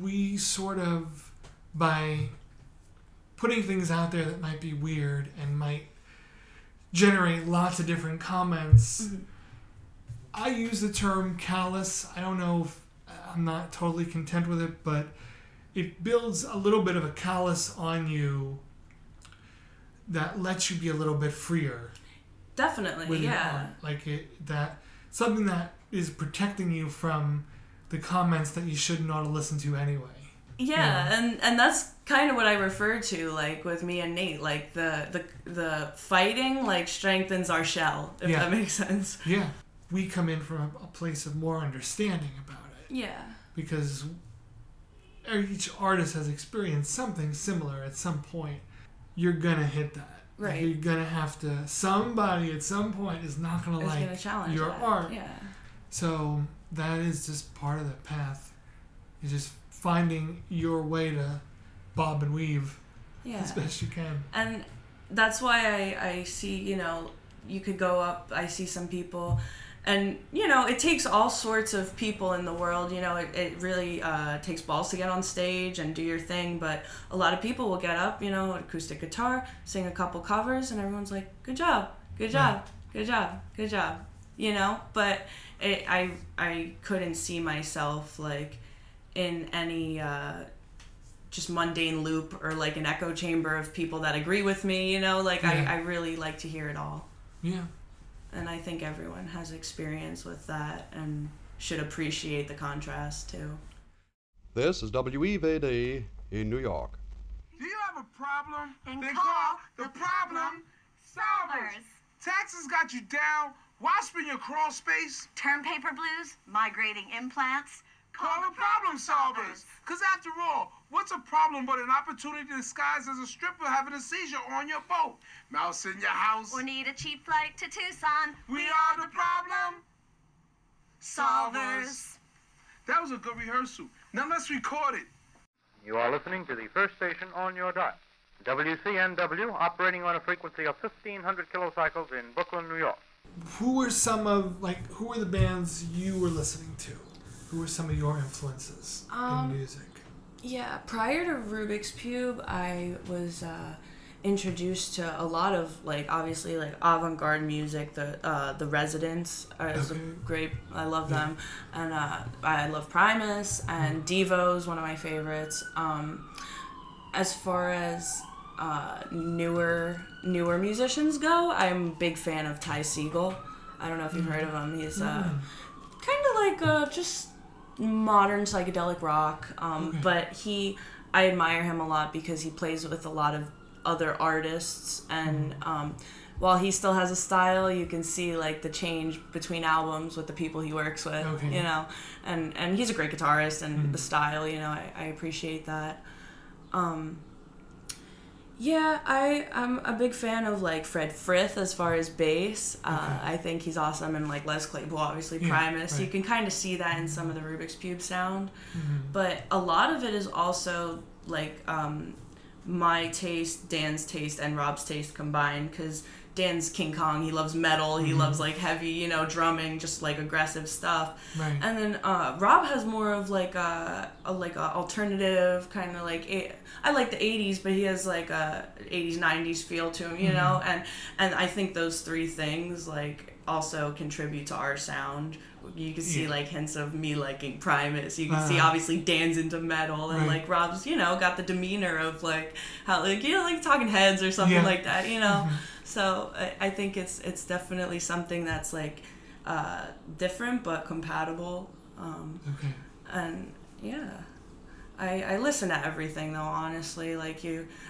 we sort of, by putting things out there that might be weird and might generate lots of different comments, I use the term callous. I don't know if I'm not totally content with it, but it builds a little bit of a callus on you that lets you be a little bit freer. Definitely, yeah. Like, that something that is protecting you from the comments that you shouldn't ought to listen to anyway. Yeah, you know? and that's kind of what I refer to, like, with me and Nate. Like, the fighting, like, strengthens our shell, if that makes sense. Yeah. We come in from a place of more understanding about it. Yeah. Because each artist has experienced something similar at some point. You're going to hit that. Right. Like, you're going to have to... Somebody at some point is not going to like your art. Yeah. So that is just part of the path. Is just finding your way to bob and weave as best you can. And that's why I see, you know, you could go up... I see some people... And, you know, it takes all sorts of people in the world. You know, it really takes balls to get on stage and do your thing. But a lot of people will get up, you know, acoustic guitar, sing a couple covers, and everyone's like, good job, good job, good job, good job. You know, but I couldn't see myself, like, in any just mundane loop or, like, an echo chamber of people that agree with me, you know. Like, I really like to hear it all. Yeah. And I think everyone has experience with that and should appreciate the contrast, too. This is WEVD in New York. Do you have a problem? And then call the problem solvers. Taxes got you down, wasp in your crawl space. Term paper blues, migrating implants. Call the problem solvers. Because after all, what's a problem but an opportunity disguised as a stripper having a seizure on your boat? Mouse in your house. Or need a cheap flight to Tucson. We are the problem solvers. That was a good rehearsal. Now let's record it. You are listening to the first station on your dot. WCNW, operating on a frequency of 1,500 kilocycles in Brooklyn, New York. Who were the bands you were listening to? Who were some of your influences in music? Yeah, prior to Rubik's Pube, I was introduced to a lot of, avant-garde music. The Residents is great. I love them. And I love Primus, and Devo's one of my favorites. As far as newer musicians go, I'm a big fan of Ty Segall. I don't know if you've heard of him. He's kind of just modern psychedelic rock, but I admire him a lot because he plays with a lot of other artists, and while he still has a style, you can see the change between albums with the people he works with, you know, and he's a great guitarist, and the style, I appreciate that. I'm a big fan of Fred Frith as far as bass. I think he's awesome, and Les Claypool, obviously, Primus. Right. You can kind of see that in some of the Rubik's Pube sound, but a lot of it is also my taste, Dan's taste, and Rob's taste combined, because Dan's King Kong. He loves metal. He loves heavy, drumming, just aggressive stuff. Right. And then Rob has more of a alternative kind of I like the 80s, but he has a 80s 90s feel to him, know. And I think those three things also contribute to our sound. You can see hints of me liking Primus. You can see obviously Dan's into metal, and Rob's got the demeanor of how Talking Heads or something like that, So I think it's definitely something that's different but compatible. And I listen to everything, though, honestly.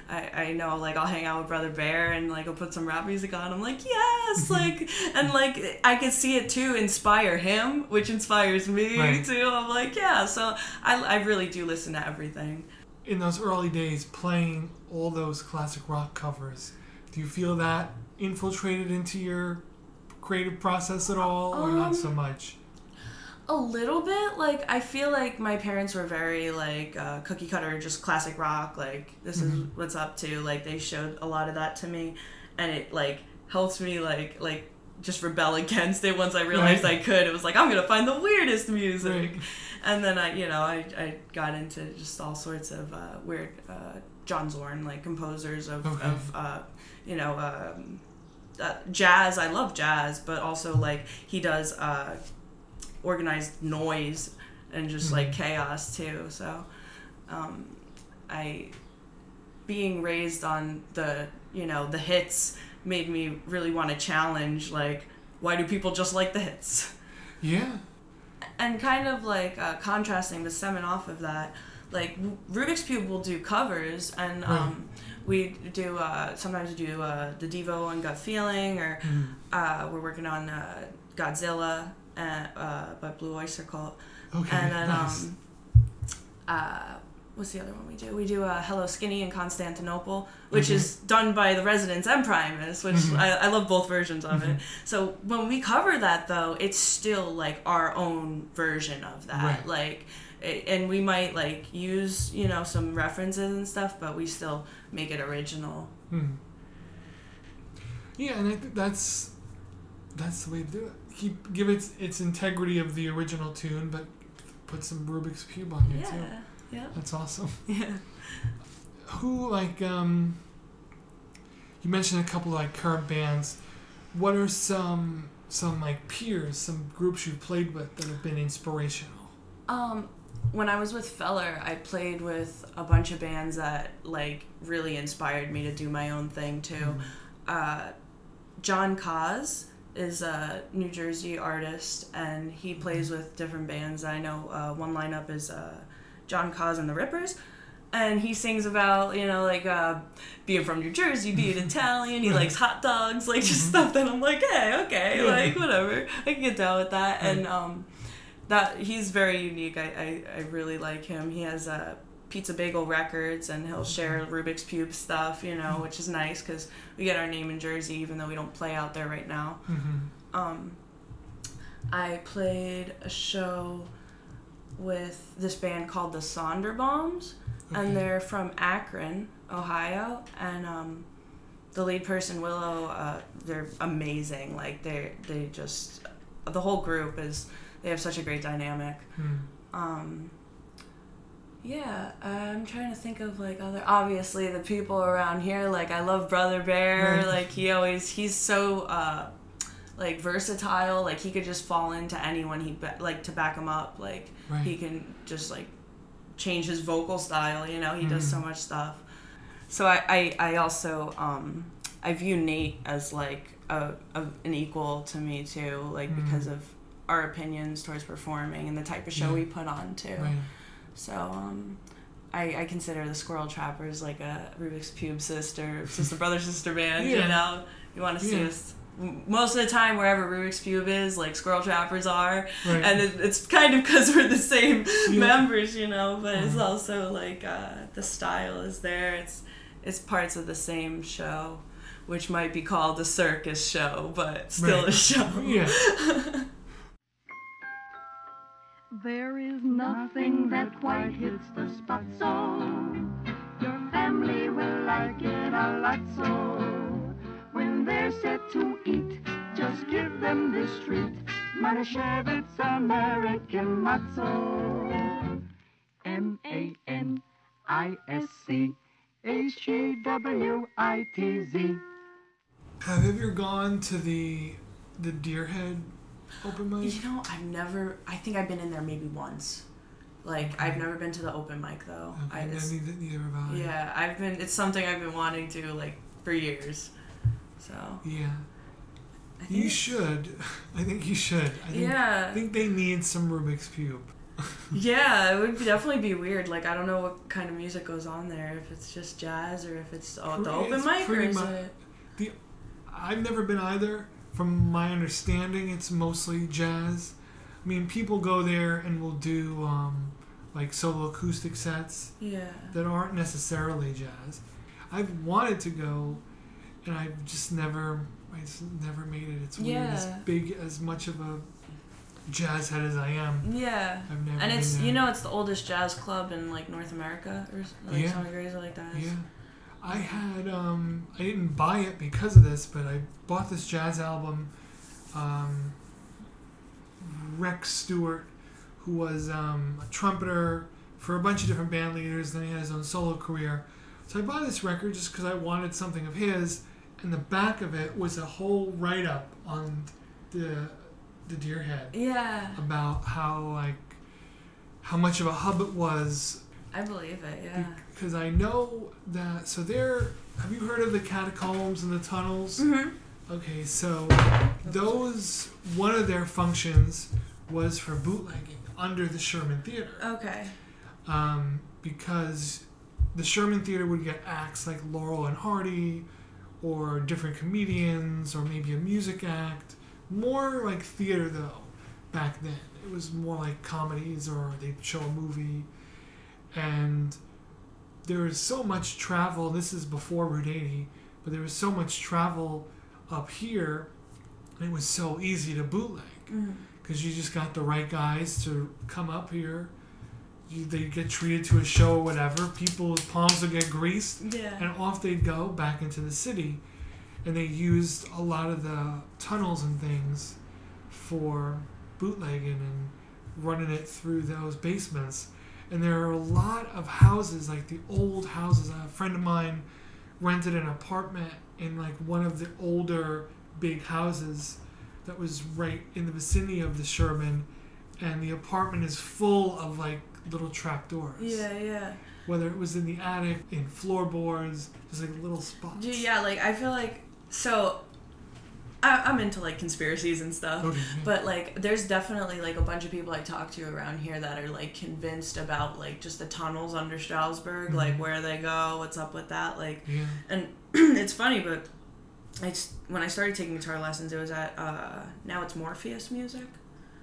I know, I'll hang out with Brother Bear, and, I'll put some rap music on. I'm yes! And, I can see it, too, inspire him, which inspires me, too. I'm yeah. So I really do listen to everything. In those early days, playing all those classic rock covers, do you feel that infiltrated into your creative process at all, or not so much? A little bit, I feel my parents were very, cookie cutter, just classic rock, this is what's up to, they showed a lot of that to me, and it, helps me, just rebel against it once I realized I could. It was I'm gonna find the weirdest music, and then I got into just all sorts of weird, John Zorn, composers of jazz. I love jazz, but also, he does, organized noise and just chaos too. So I being raised on the the hits made me really want to challenge why do people just like the hits, and kind of contrasting but stemming off of that, Rubik's Pube will do covers, and we do sometimes we do the Devo and Gut Feeling, or we're working on Godzilla by Blue Oyster Cult, and then nice. What's the other one we do? We do Hello Skinny in Constantinople, which is done by the Residents and Primus, which I love both versions of it. So when we cover that, though, it's still our own version of that, and we might use some references and stuff, but we still make it original. Yeah, and I think that's the way to do it. Give it its integrity of the original tune, but put some Rubik's Pube on it, too. Yeah, that's awesome. Yeah. Who, you mentioned a couple of, current bands. What are some peers, some groups you've played with that have been inspirational? When I was with Feller, I played with a bunch of bands that, really inspired me to do my own thing, too. John Cause is a New Jersey artist, and he plays with different bands. I know one lineup is John Cause and the Rippers, and he sings about, being from New Jersey, being Italian, he likes hot dogs, just stuff that I'm hey, okay, whatever. I can get down with that, and that he's very unique. I really like him. He has Pizza Bagel Records, and he'll share Rubik's Pube stuff, which is nice because we get our name in Jersey even though we don't play out there right now. I played a show with this band called the Sonderbombs, and they're from Akron, Ohio, and the lead person, Willow, they're amazing. Like, they just, the whole group is, they have such a great dynamic. Mm. Yeah, I'm trying to think of, like, other... Obviously, the people around here, like, I love Brother Bear. Right. Like, he's so, like, versatile. Like, he could just fall into anyone, to back him up. Like, right. He can just, like, change his vocal style, He does so much stuff. So I also, I view Nate as, like, an equal to me, too. Like, because of our opinions towards performing and the type of show we put on, too. Right. So, I consider the Squirrel Trappers like a Rubik's Pube sister brother-sister band, You want to see us most of the time wherever Rubik's Pube is, like Squirrel Trappers are, right. And it's kind of because we're the same members, but it's also like, the style is there, it's parts of the same show, which might be called a circus show, but still right. A show. Yeah. There is nothing that quite hits the spot, so your family will like it a lot, so when they're set to eat, just give them this treat, Manischewitz American matzo. Maniscewitz. Have you ever gone to the Deer Head open mic? I've never... I think I've been in there maybe once. Like, okay. I've never been to the open mic, though. Okay. Neither have I. Yeah, I've been... It's something I've been wanting to, like, for years. So... Yeah. I think you should. I think they need some Rubik's Pube. Yeah, it would definitely be weird. Like, I don't know what kind of music goes on there. If it's just jazz or if it's the open mic or is it... I've never been either... From my understanding, it's mostly jazz. I mean, people go there and will do like solo acoustic sets that aren't necessarily jazz. I've wanted to go, and I've just never, made it. It's weird. As big as much of a jazz head as I am. Yeah. I've never. And it's it's the oldest jazz club in like North America or like something crazy like that. Yeah. I had, I didn't buy it because of this, but I bought this jazz album, Rex Stewart, who was a trumpeter for a bunch of different band leaders, then he had his own solo career. So I bought this record just because I wanted something of his, and the back of it was a whole write-up on the Deer Head. Yeah. About how much of a hub it was. I believe it, yeah. Because I know that... So there... Have you heard of the catacombs and the tunnels? Mm-hmm. Okay, so those... One of their functions was for bootlegging under the Sherman Theater. Okay. Because the Sherman Theater would get acts like Laurel and Hardy or different comedians or maybe a music act. More like theater, though, back then. It was more like comedies or they'd show a movie... And there was so much travel. This is before Route 80, but there was so much travel up here, and it was so easy to bootleg because you just got the right guys to come up here. They'd get treated to a show or whatever. People's palms would get greased, and off they'd go back into the city. And they used a lot of the tunnels and things for bootlegging and running it through those basements. And there are a lot of houses, like the old houses. A friend of mine rented an apartment in like one of the older big houses that was right in the vicinity of the Sherman, and the apartment is full of like little trapdoors. Yeah, yeah. Whether it was in the attic, in floorboards, just like little spots. Yeah, like I feel like so. I'm into, like, conspiracies and stuff, okay, yeah. But, like, there's definitely, like, a bunch of people I talk to around here that are, like, convinced about, like, just the tunnels under Strasbourg, mm-hmm. like, where they go, what's up with that, like, and it's funny, but when I started taking guitar lessons, it was at, now it's Morpheus Music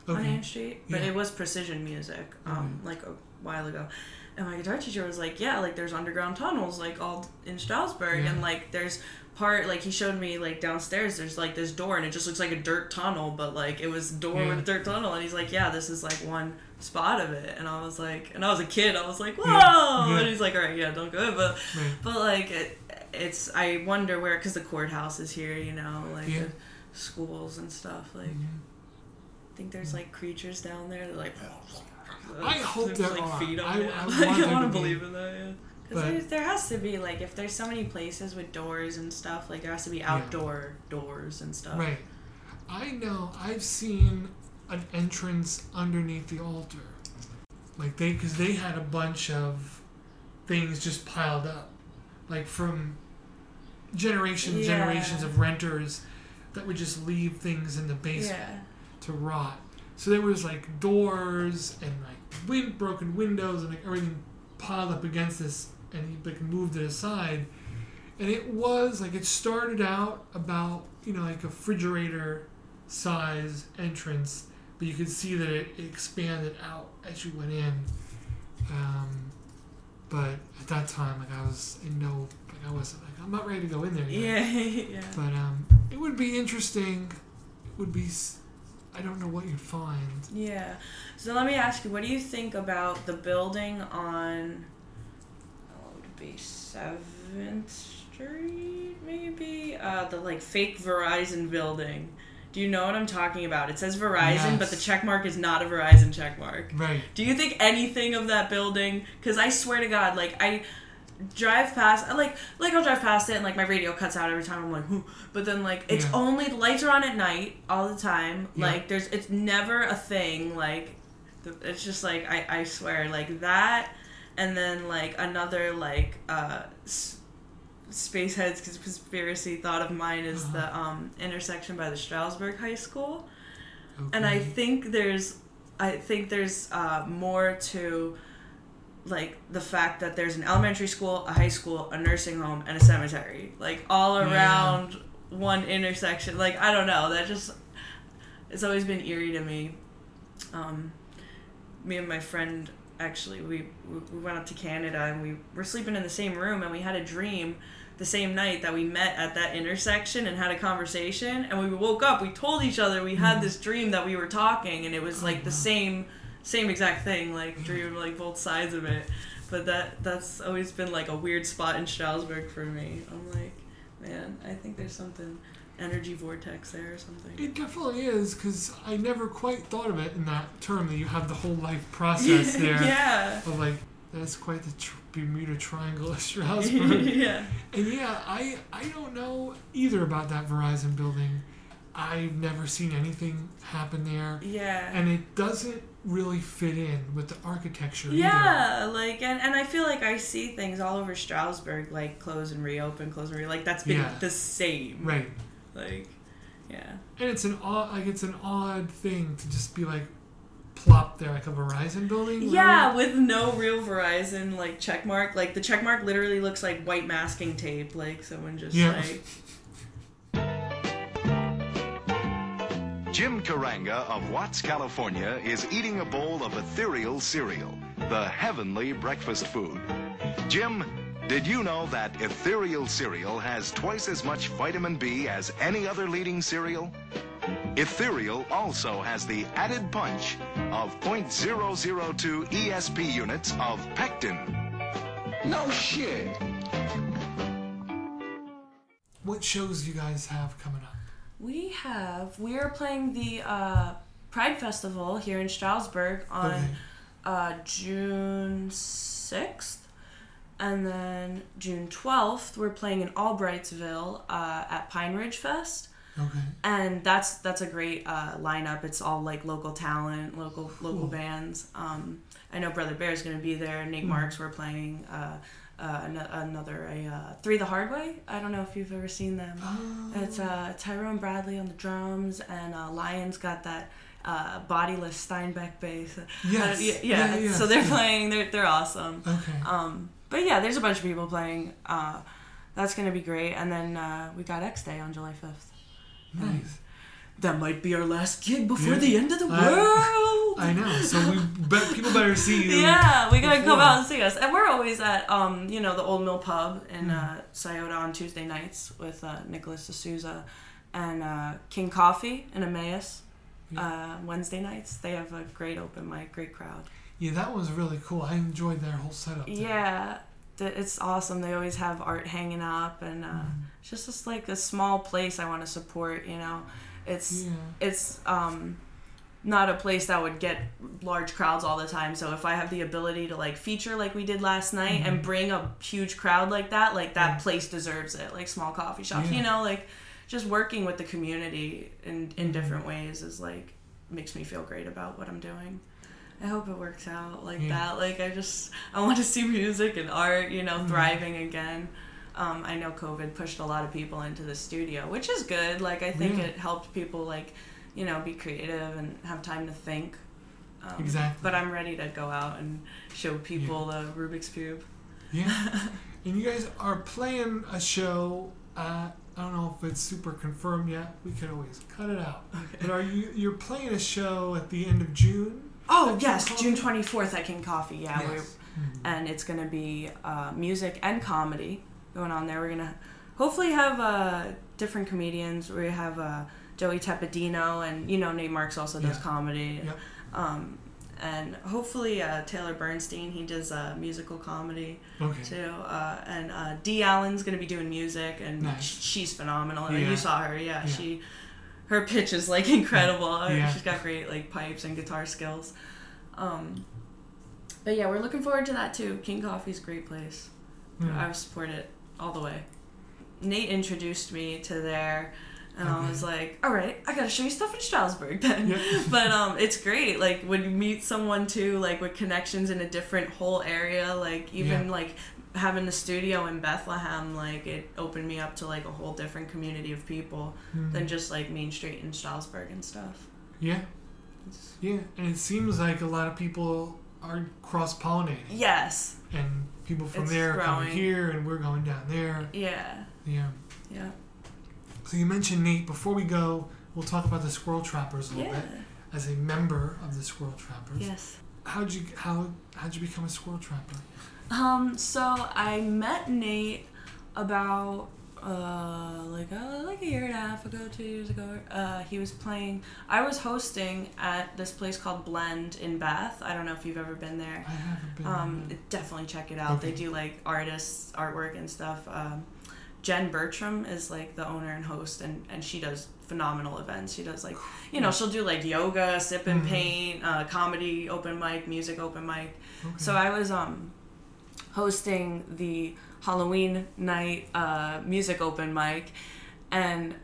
on Ann Street, but it was Precision Music, like, a while ago, And my guitar teacher was like, yeah, like, there's underground tunnels, like, all in Strasbourg. Yeah. And, like, there's part, like, he showed me, like, downstairs, there's, like, this door, and it just looks like a dirt tunnel, but, like, it was a door with a dirt tunnel. And he's like, yeah, this is, like, one spot of it. And I was like, and I was a kid, I was like, whoa! Yeah. And he's like, all right, yeah, don't go in. But like, it's, I wonder where, because the courthouse is here, you know, like, the schools and stuff, like, I think there's, like, creatures down there that, like... I hope there are. I want to believe in that, yeah. Because there has to be, like, if there's so many places with doors and stuff, like, there has to be outdoor doors and stuff. Right. I know, I've seen an entrance underneath the altar. Like, because they had a bunch of things just piled up. Like, from generations of renters that would just leave things in the basement to rot. So there was, like, doors and, like, broken windows and, like, everything piled up against this, and he, like, moved it aside. And it was, like, it started out about, you know, like, a refrigerator-size entrance, but you could see that it expanded out as you went in. But at that time, like, I wasn't, like, I'm not ready to go in there yet. Yeah. But it would be interesting. It would be... I don't know what you'd find. Yeah. So let me ask you, what do you think about the building on, would it be 7th Street, maybe? The, like, fake Verizon building. Do you know what I'm talking about? It says Verizon, but the checkmark is not a Verizon checkmark. Right. Do you think anything of that building? Because I swear to God, like, I... drive past, I'll drive past it, and, like, my radio cuts out every time. I'm like, whoo. But then, like, it's only, lights are on at night all the time. Yeah. Like, it's never a thing. Like, it's just, like, I swear, like, that, and then, like, another, like, Spacehead's conspiracy thought of mine is the intersection by the Strasbourg High School. Okay. And I think there's more to, like, the fact that there's an elementary school, a high school, a nursing home, and a cemetery, like, all around one intersection. Like, I don't know, that just, it's always been eerie to me. Me and my friend, actually, we went up to Canada, and we were sleeping in the same room, and we had a dream the same night that we met at that intersection and had a conversation, and we woke up, we told each other we had this dream that we were talking, and it was, like, the same exact thing, like, dream, like, both sides of it. But that's always been, like, a weird spot in Strasbourg for me. I'm like, man, I think there's something, energy vortex there or something. It definitely is, because I never quite thought of it in that term, that you have the whole life process there. Yeah. But, like, that's quite the Bermuda Triangle of Strasbourg. Yeah. And, yeah, I don't know either about that Verizon building. I've never seen anything happen there. Yeah. And it doesn't really fit in with the architecture either. Like, and I feel like I see things all over Strasbourg, like, close and reopen, like, that's been the same. Right. Like, yeah. And it's an odd thing to just be, like, plopped there, like a Verizon building. Yeah, really? With no real Verizon, like, checkmark. Like, the checkmark literally looks like white masking tape, like, someone just, like... Jim Karanga of Watts, California, is eating a bowl of ethereal cereal, the heavenly breakfast food. Jim, did you know that ethereal cereal has twice as much vitamin B as any other leading cereal? Ethereal also has the added punch of 0.002 ESP units of pectin. No shit. What shows do you guys have coming up? We are playing the Pride Festival here in Strasbourg on June 6th. And then June 12th, we're playing in Albrightsville at Pine Ridge Fest. Okay. And that's a great lineup. It's all, like, local talent, local bands. I know Brother Bear is going to be there. Nate Marks, we're playing... Three the Hard Way. I don't know if you've ever seen them. Oh. It's Tyrone Bradley on the drums, and Lion's got that bodiless Steinbeck bass. Yes. So they're playing. They're awesome. Okay. But yeah, there's a bunch of people playing. That's gonna be great. And then we got X Day on July 5th. Nice. That might be our last gig before the end of the world. old. I know. So people better see you. Yeah, we gotta come out and see us. And we're always at the Old Mill Pub in Scioto on Tuesday nights with Nicholas D'Souza and King Coffee in Emmaus Wednesday nights. They have a great open mic, great crowd. Yeah, that was really cool. I enjoyed their whole setup there. Yeah. It's awesome. They always have art hanging up, and it's just like a small place I want to support, you know. It's not a place that would get large crowds all the time. So if I have the ability to like feature like we did last night and bring a huge crowd like that place deserves it. Like small coffee shops, you know, like just working with the community in different ways is like makes me feel great about what I'm doing. I hope it works out that. Like I want to see music and art, you know, thriving again. I know COVID pushed a lot of people into the studio, which is good. Like I think it helped people be creative and have time to think. Exactly. But I'm ready to go out and show people the Rubik's Pube. Yeah. And you guys are playing a show. I don't know if it's super confirmed yet. We could always cut it out. Okay. But you're playing a show at the end of June? Oh, yes, June 24th at King Coffee, and it's going to be music and comedy going on there. We're going to hopefully have different comedians. We have Joey Tepedino, and, you know, Nate Marks also does comedy. Yep. And hopefully Taylor Bernstein, he does musical comedy, too. And Dee Allen's going to be doing music, and she's phenomenal. Yeah. You saw her, she... Her pitch is, like, incredible. She's got great, like, pipes and guitar skills. But, yeah, we're looking forward to that, too. King Coffee's a great place. Mm. I support it all the way. Nate introduced me to there, and I was like, all right, I got to show you stuff in Strasbourg then. Yep. But it's great, like, when you meet someone, too, like, with connections in a different whole area, like, even, like... having the studio in Bethlehem, like, it opened me up to, like, a whole different community of people than just, like, Main Street and Strasbourg and stuff. Yeah. Yeah, and it seems like a lot of people are cross-pollinating. Yes. And people from there are coming here, and we're going down there. Yeah. Yeah. Yeah. So you mentioned, Nate, before we go, we'll talk about the Squirrel Trappers a little bit. As a member of the Squirrel Trappers. Yes. How'd you become a Squirrel Trapper? So I met Nate about, like a year and a half ago, 2 years ago. He was I was hosting at this place called Blend in Bath. I don't know if you've ever been there. I haven't been there. Definitely check it out. Okay. They do, like, artists, artwork and stuff. Jen Bertram is, like, the owner and host, and she does phenomenal events. She does, like, you know, she'll do, like, yoga, sip and paint, comedy, open mic, music, open mic. Okay. So I was, hosting the Halloween night music open mic, and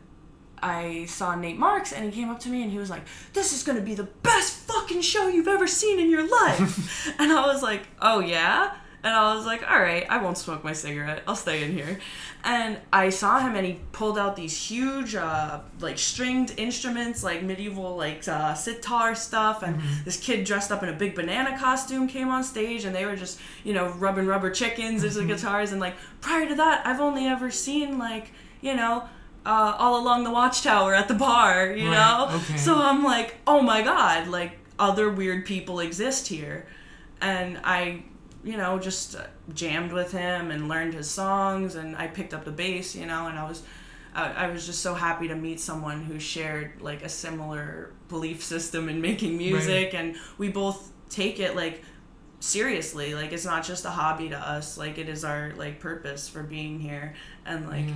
I saw Nate Marks, and he came up to me and he was like, "This is gonna be the best fucking show you've ever seen in your life." And I was like, "Oh yeah?" And I was like, "All right, I won't smoke my cigarette. I'll stay in here." And I saw him, and he pulled out these huge, like, stringed instruments, like medieval, like, sitar stuff. And this kid dressed up in a big banana costume came on stage, and they were just, you know, rubbing rubber chickens into the guitars. And, like, prior to that, I've only ever seen, like, you know... All Along the Watchtower at the bar, you know? Okay. So I'm like, oh my God, like, other weird people exist here. And I... you know, just jammed with him and learned his songs, and I picked up the bass, you know, and I was just so happy to meet someone who shared, like, a similar belief system in making music, and we both take it, like, seriously. Like, it's not just a hobby to us, like, it is our, like, purpose for being here, and, like,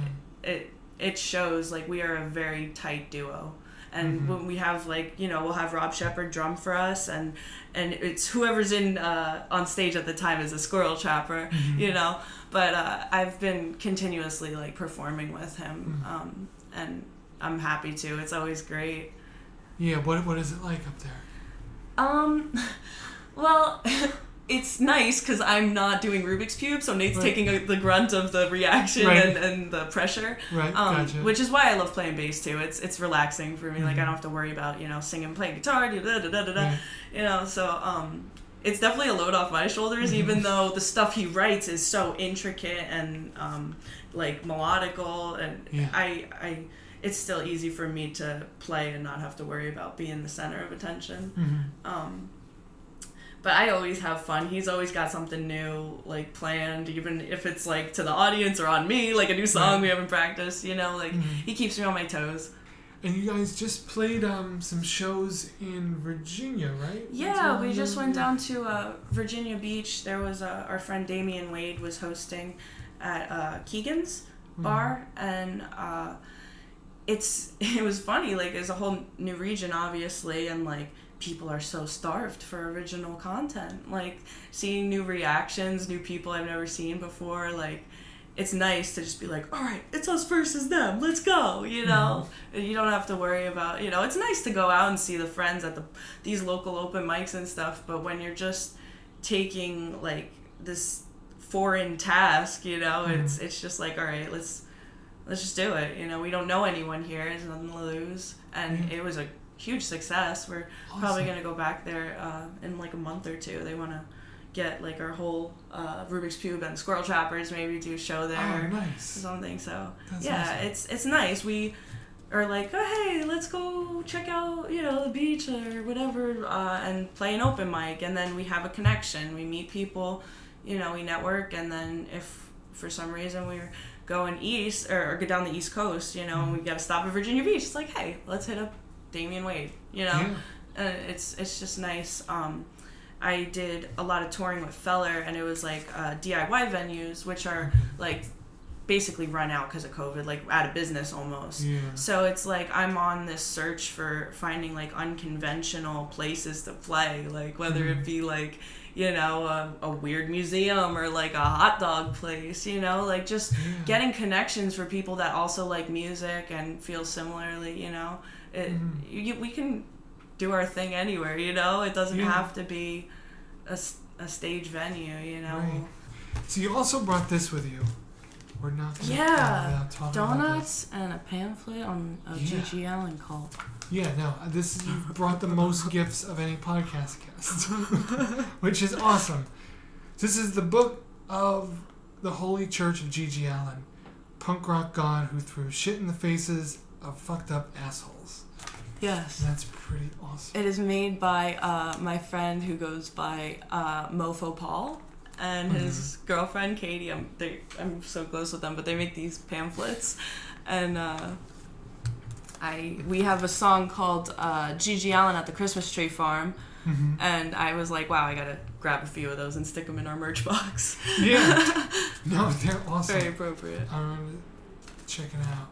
it shows, like, we are a very tight duo. And when we have, like, you know, we'll have Rob Shepard drum for us, and it's whoever's in on stage at the time is a Squirrel Trapper, you know. But I've been continuously, like, performing with him, and I'm happy to. It's always great. Yeah, what is it like up there? Well... It's nice because I'm not doing Rubik's Pube, so Nate's taking the grunt of the reaction and the pressure. Right, gotcha. Which is why I love playing bass, too. It's relaxing for me. Like, I don't have to worry about, you know, singing, playing guitar, you know, so it's definitely a load off my shoulders, even though the stuff he writes is so intricate and, like, melodical, and I it's still easy for me to play and not have to worry about being the center of attention. Mm-hmm. But I always have fun. He's always got something new, like, planned, even if it's, like, to the audience or on me, like a new song we haven't practiced, you know? Like, he keeps me on my toes. And you guys just played some shows in Virginia, right? Yeah, we just went down to Virginia Beach. There was our friend Damian Wade was hosting at Keegan's bar, and it was funny. Like, it's a whole new region, obviously, and, like, people are so starved for original content. Like, seeing new reactions, new people I've never seen before, like, it's nice to just be like, all right, it's us versus them, let's go, you know? Mm-hmm. You don't have to worry about, you know, it's nice to go out and see the friends at these local open mics and stuff, but when you're just taking, like, this foreign task, you know, it's just like, all right, let's just do it, you know? We don't know anyone here, there's nothing to lose, and it was a huge success. We're probably going to go back there in, like, a month or two. They want to get, like, our whole Rubik's Pube and Squirrel Trappers, maybe do a show there. Oh, nice. Or something. So that's awesome. It's nice. We are like, oh, hey, let's go check out, you know, the beach or whatever, and play an open mic, and then we have a connection. We meet people, you know, we network, and then if for some reason we're going east or go down the East Coast, you know, and we got to stop at Virginia Beach, it's like, hey, let's hit up Damian Wade, you know? Yeah. And it's just nice. I did a lot of touring with Feller, and it was, like, DIY venues, which are, like, basically run out because of COVID, like, out of business almost. Yeah. So it's, like, I'm on this search for finding, like, unconventional places to play, like, whether it be, like, you know, a weird museum or, like, a hot dog place, you know? Like, just getting connections for people that also like music and feel similarly, you know? We can do our thing anywhere, you know? It doesn't have to be a stage venue, you know? Right. So you also brought this with you. We're not going to talk about donuts and a pamphlet on a GG Allin cult. Yeah, no, this brought the most gifts of any podcast guest, which is awesome. This is the book of the Holy Church of GG Allin, punk rock god who threw shit in the faces of fucked up assholes. Yes. That's pretty awesome. It is made by my friend who goes by Mofo Paul and his girlfriend Katie. I'm so close with them, but they make these pamphlets, and we have a song called GG Allin at the Christmas Tree Farm, and I was like, wow, I gotta grab a few of those and stick them in our merch box. Yeah. No, they're awesome. Very appropriate. I remember checking out.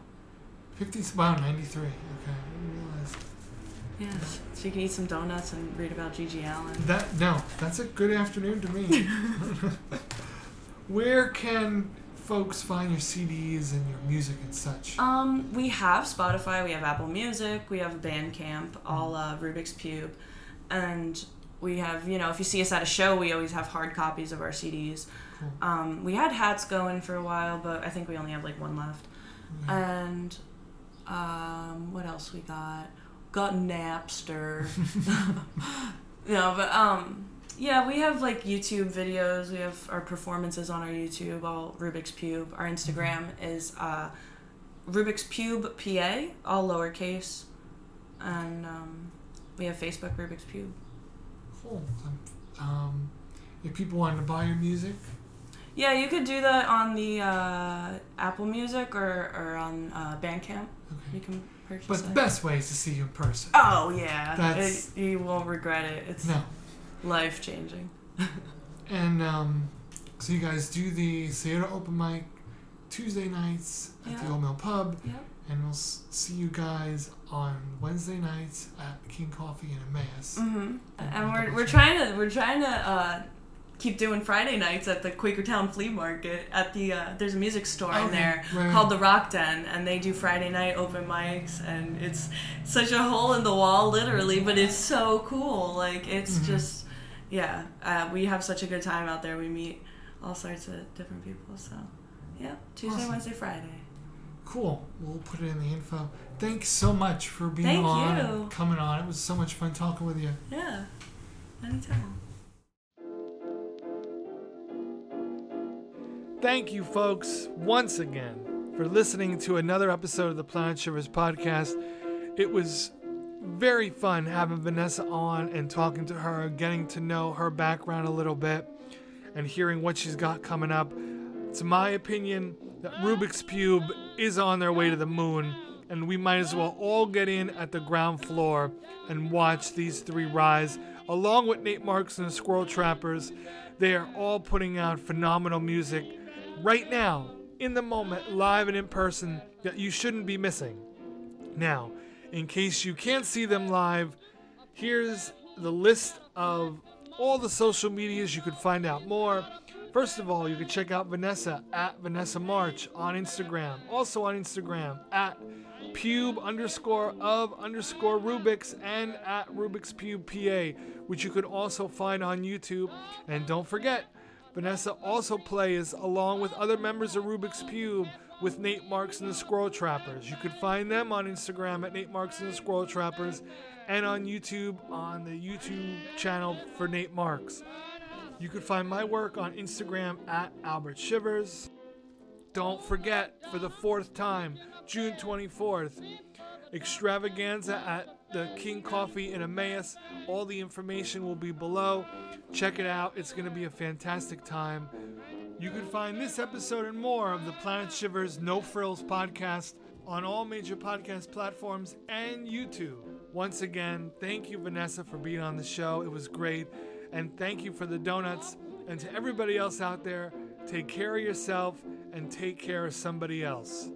50s, wow, 93. Okay, I didn't realize. Yeah, so you can eat some donuts and read about GG Allin. That's a good afternoon to me. Where can folks find your CDs and your music and such? We have Spotify, we have Apple Music, we have Bandcamp, all Rubik's Pube, and we have, you know, if you see us at a show, we always have hard copies of our CDs. Cool. We had hats going for a while, but I think we only have, like, one left. Yeah. And what else we got? Got Napster. No, but yeah, we have, like, YouTube videos. We have our performances on our YouTube, all Rubik's Pube. Our Instagram is Rubik's Pube PA, all lowercase, and we have Facebook Rubik's Pube. Cool. If people wanted to buy your music. Yeah, you could do that on the Apple Music or on Bandcamp. Okay. You can purchase it. But the best way is to see you in person. Oh, yeah. You won't regret it. It's life-changing. And so you guys do the Sierra Open Mic Tuesday nights at the Old Mill Pub. Yep. And we'll see you guys on Wednesday nights at King Coffee in Emmaus. Mm-hmm. And we're trying to... keep doing Friday nights at the Quakertown Flea Market at the there's a music store in there called The Rock Den, and they do Friday night open mics, and it's such a hole in the wall, literally, but it's so cool. Like, it's just we have such a good time out there. We meet all sorts of different people, so Tuesday, Wednesday, Friday. Cool. We'll put it in the info. Thanks so much for being on and coming on. It was so much fun talking with you. Yeah, anytime. Thank you, folks, once again for listening to another episode of the Planet Shivers podcast. It was very fun having Vanessa on and talking to her, getting to know her background a little bit and hearing what she's got coming up. It's my opinion that Rubik's Pube is on their way to the moon, and we might as well all get in at the ground floor and watch these three rise, along with Nate Marks and the Squirrel Trappers. They are all putting out phenomenal music right now, in the moment, live and in person, that you shouldn't be missing. Now, in case you can't see them live, here's the list of all the social medias you could find out more. First of all, you can check out Vanessa at Vanessa March on Instagram. Also on Instagram at pube_of_Rubik's and at Rubik's Pube PA, which you could also find on YouTube. And don't forget, Vanessa also plays along with other members of Rubik's Pube with Nate Marks and the Squirrel Trappers. You could find them on Instagram at Nate Marks and the Squirrel Trappers and on YouTube on the YouTube channel for Nate Marks. You could find my work on Instagram at Albert Shivers. Don't forget, for the fourth time, June 24th, extravaganza at the King Coffee in Emmaus. All the information will be below. Check it out. It's going to be a fantastic time. You can find this episode and more of the Planet Shivers No Frills podcast on all major podcast platforms and YouTube. Once again, thank you, Vanessa, for being on the show. It was great. And thank you for the donuts. And to everybody else out there, take care of yourself and take care of somebody else.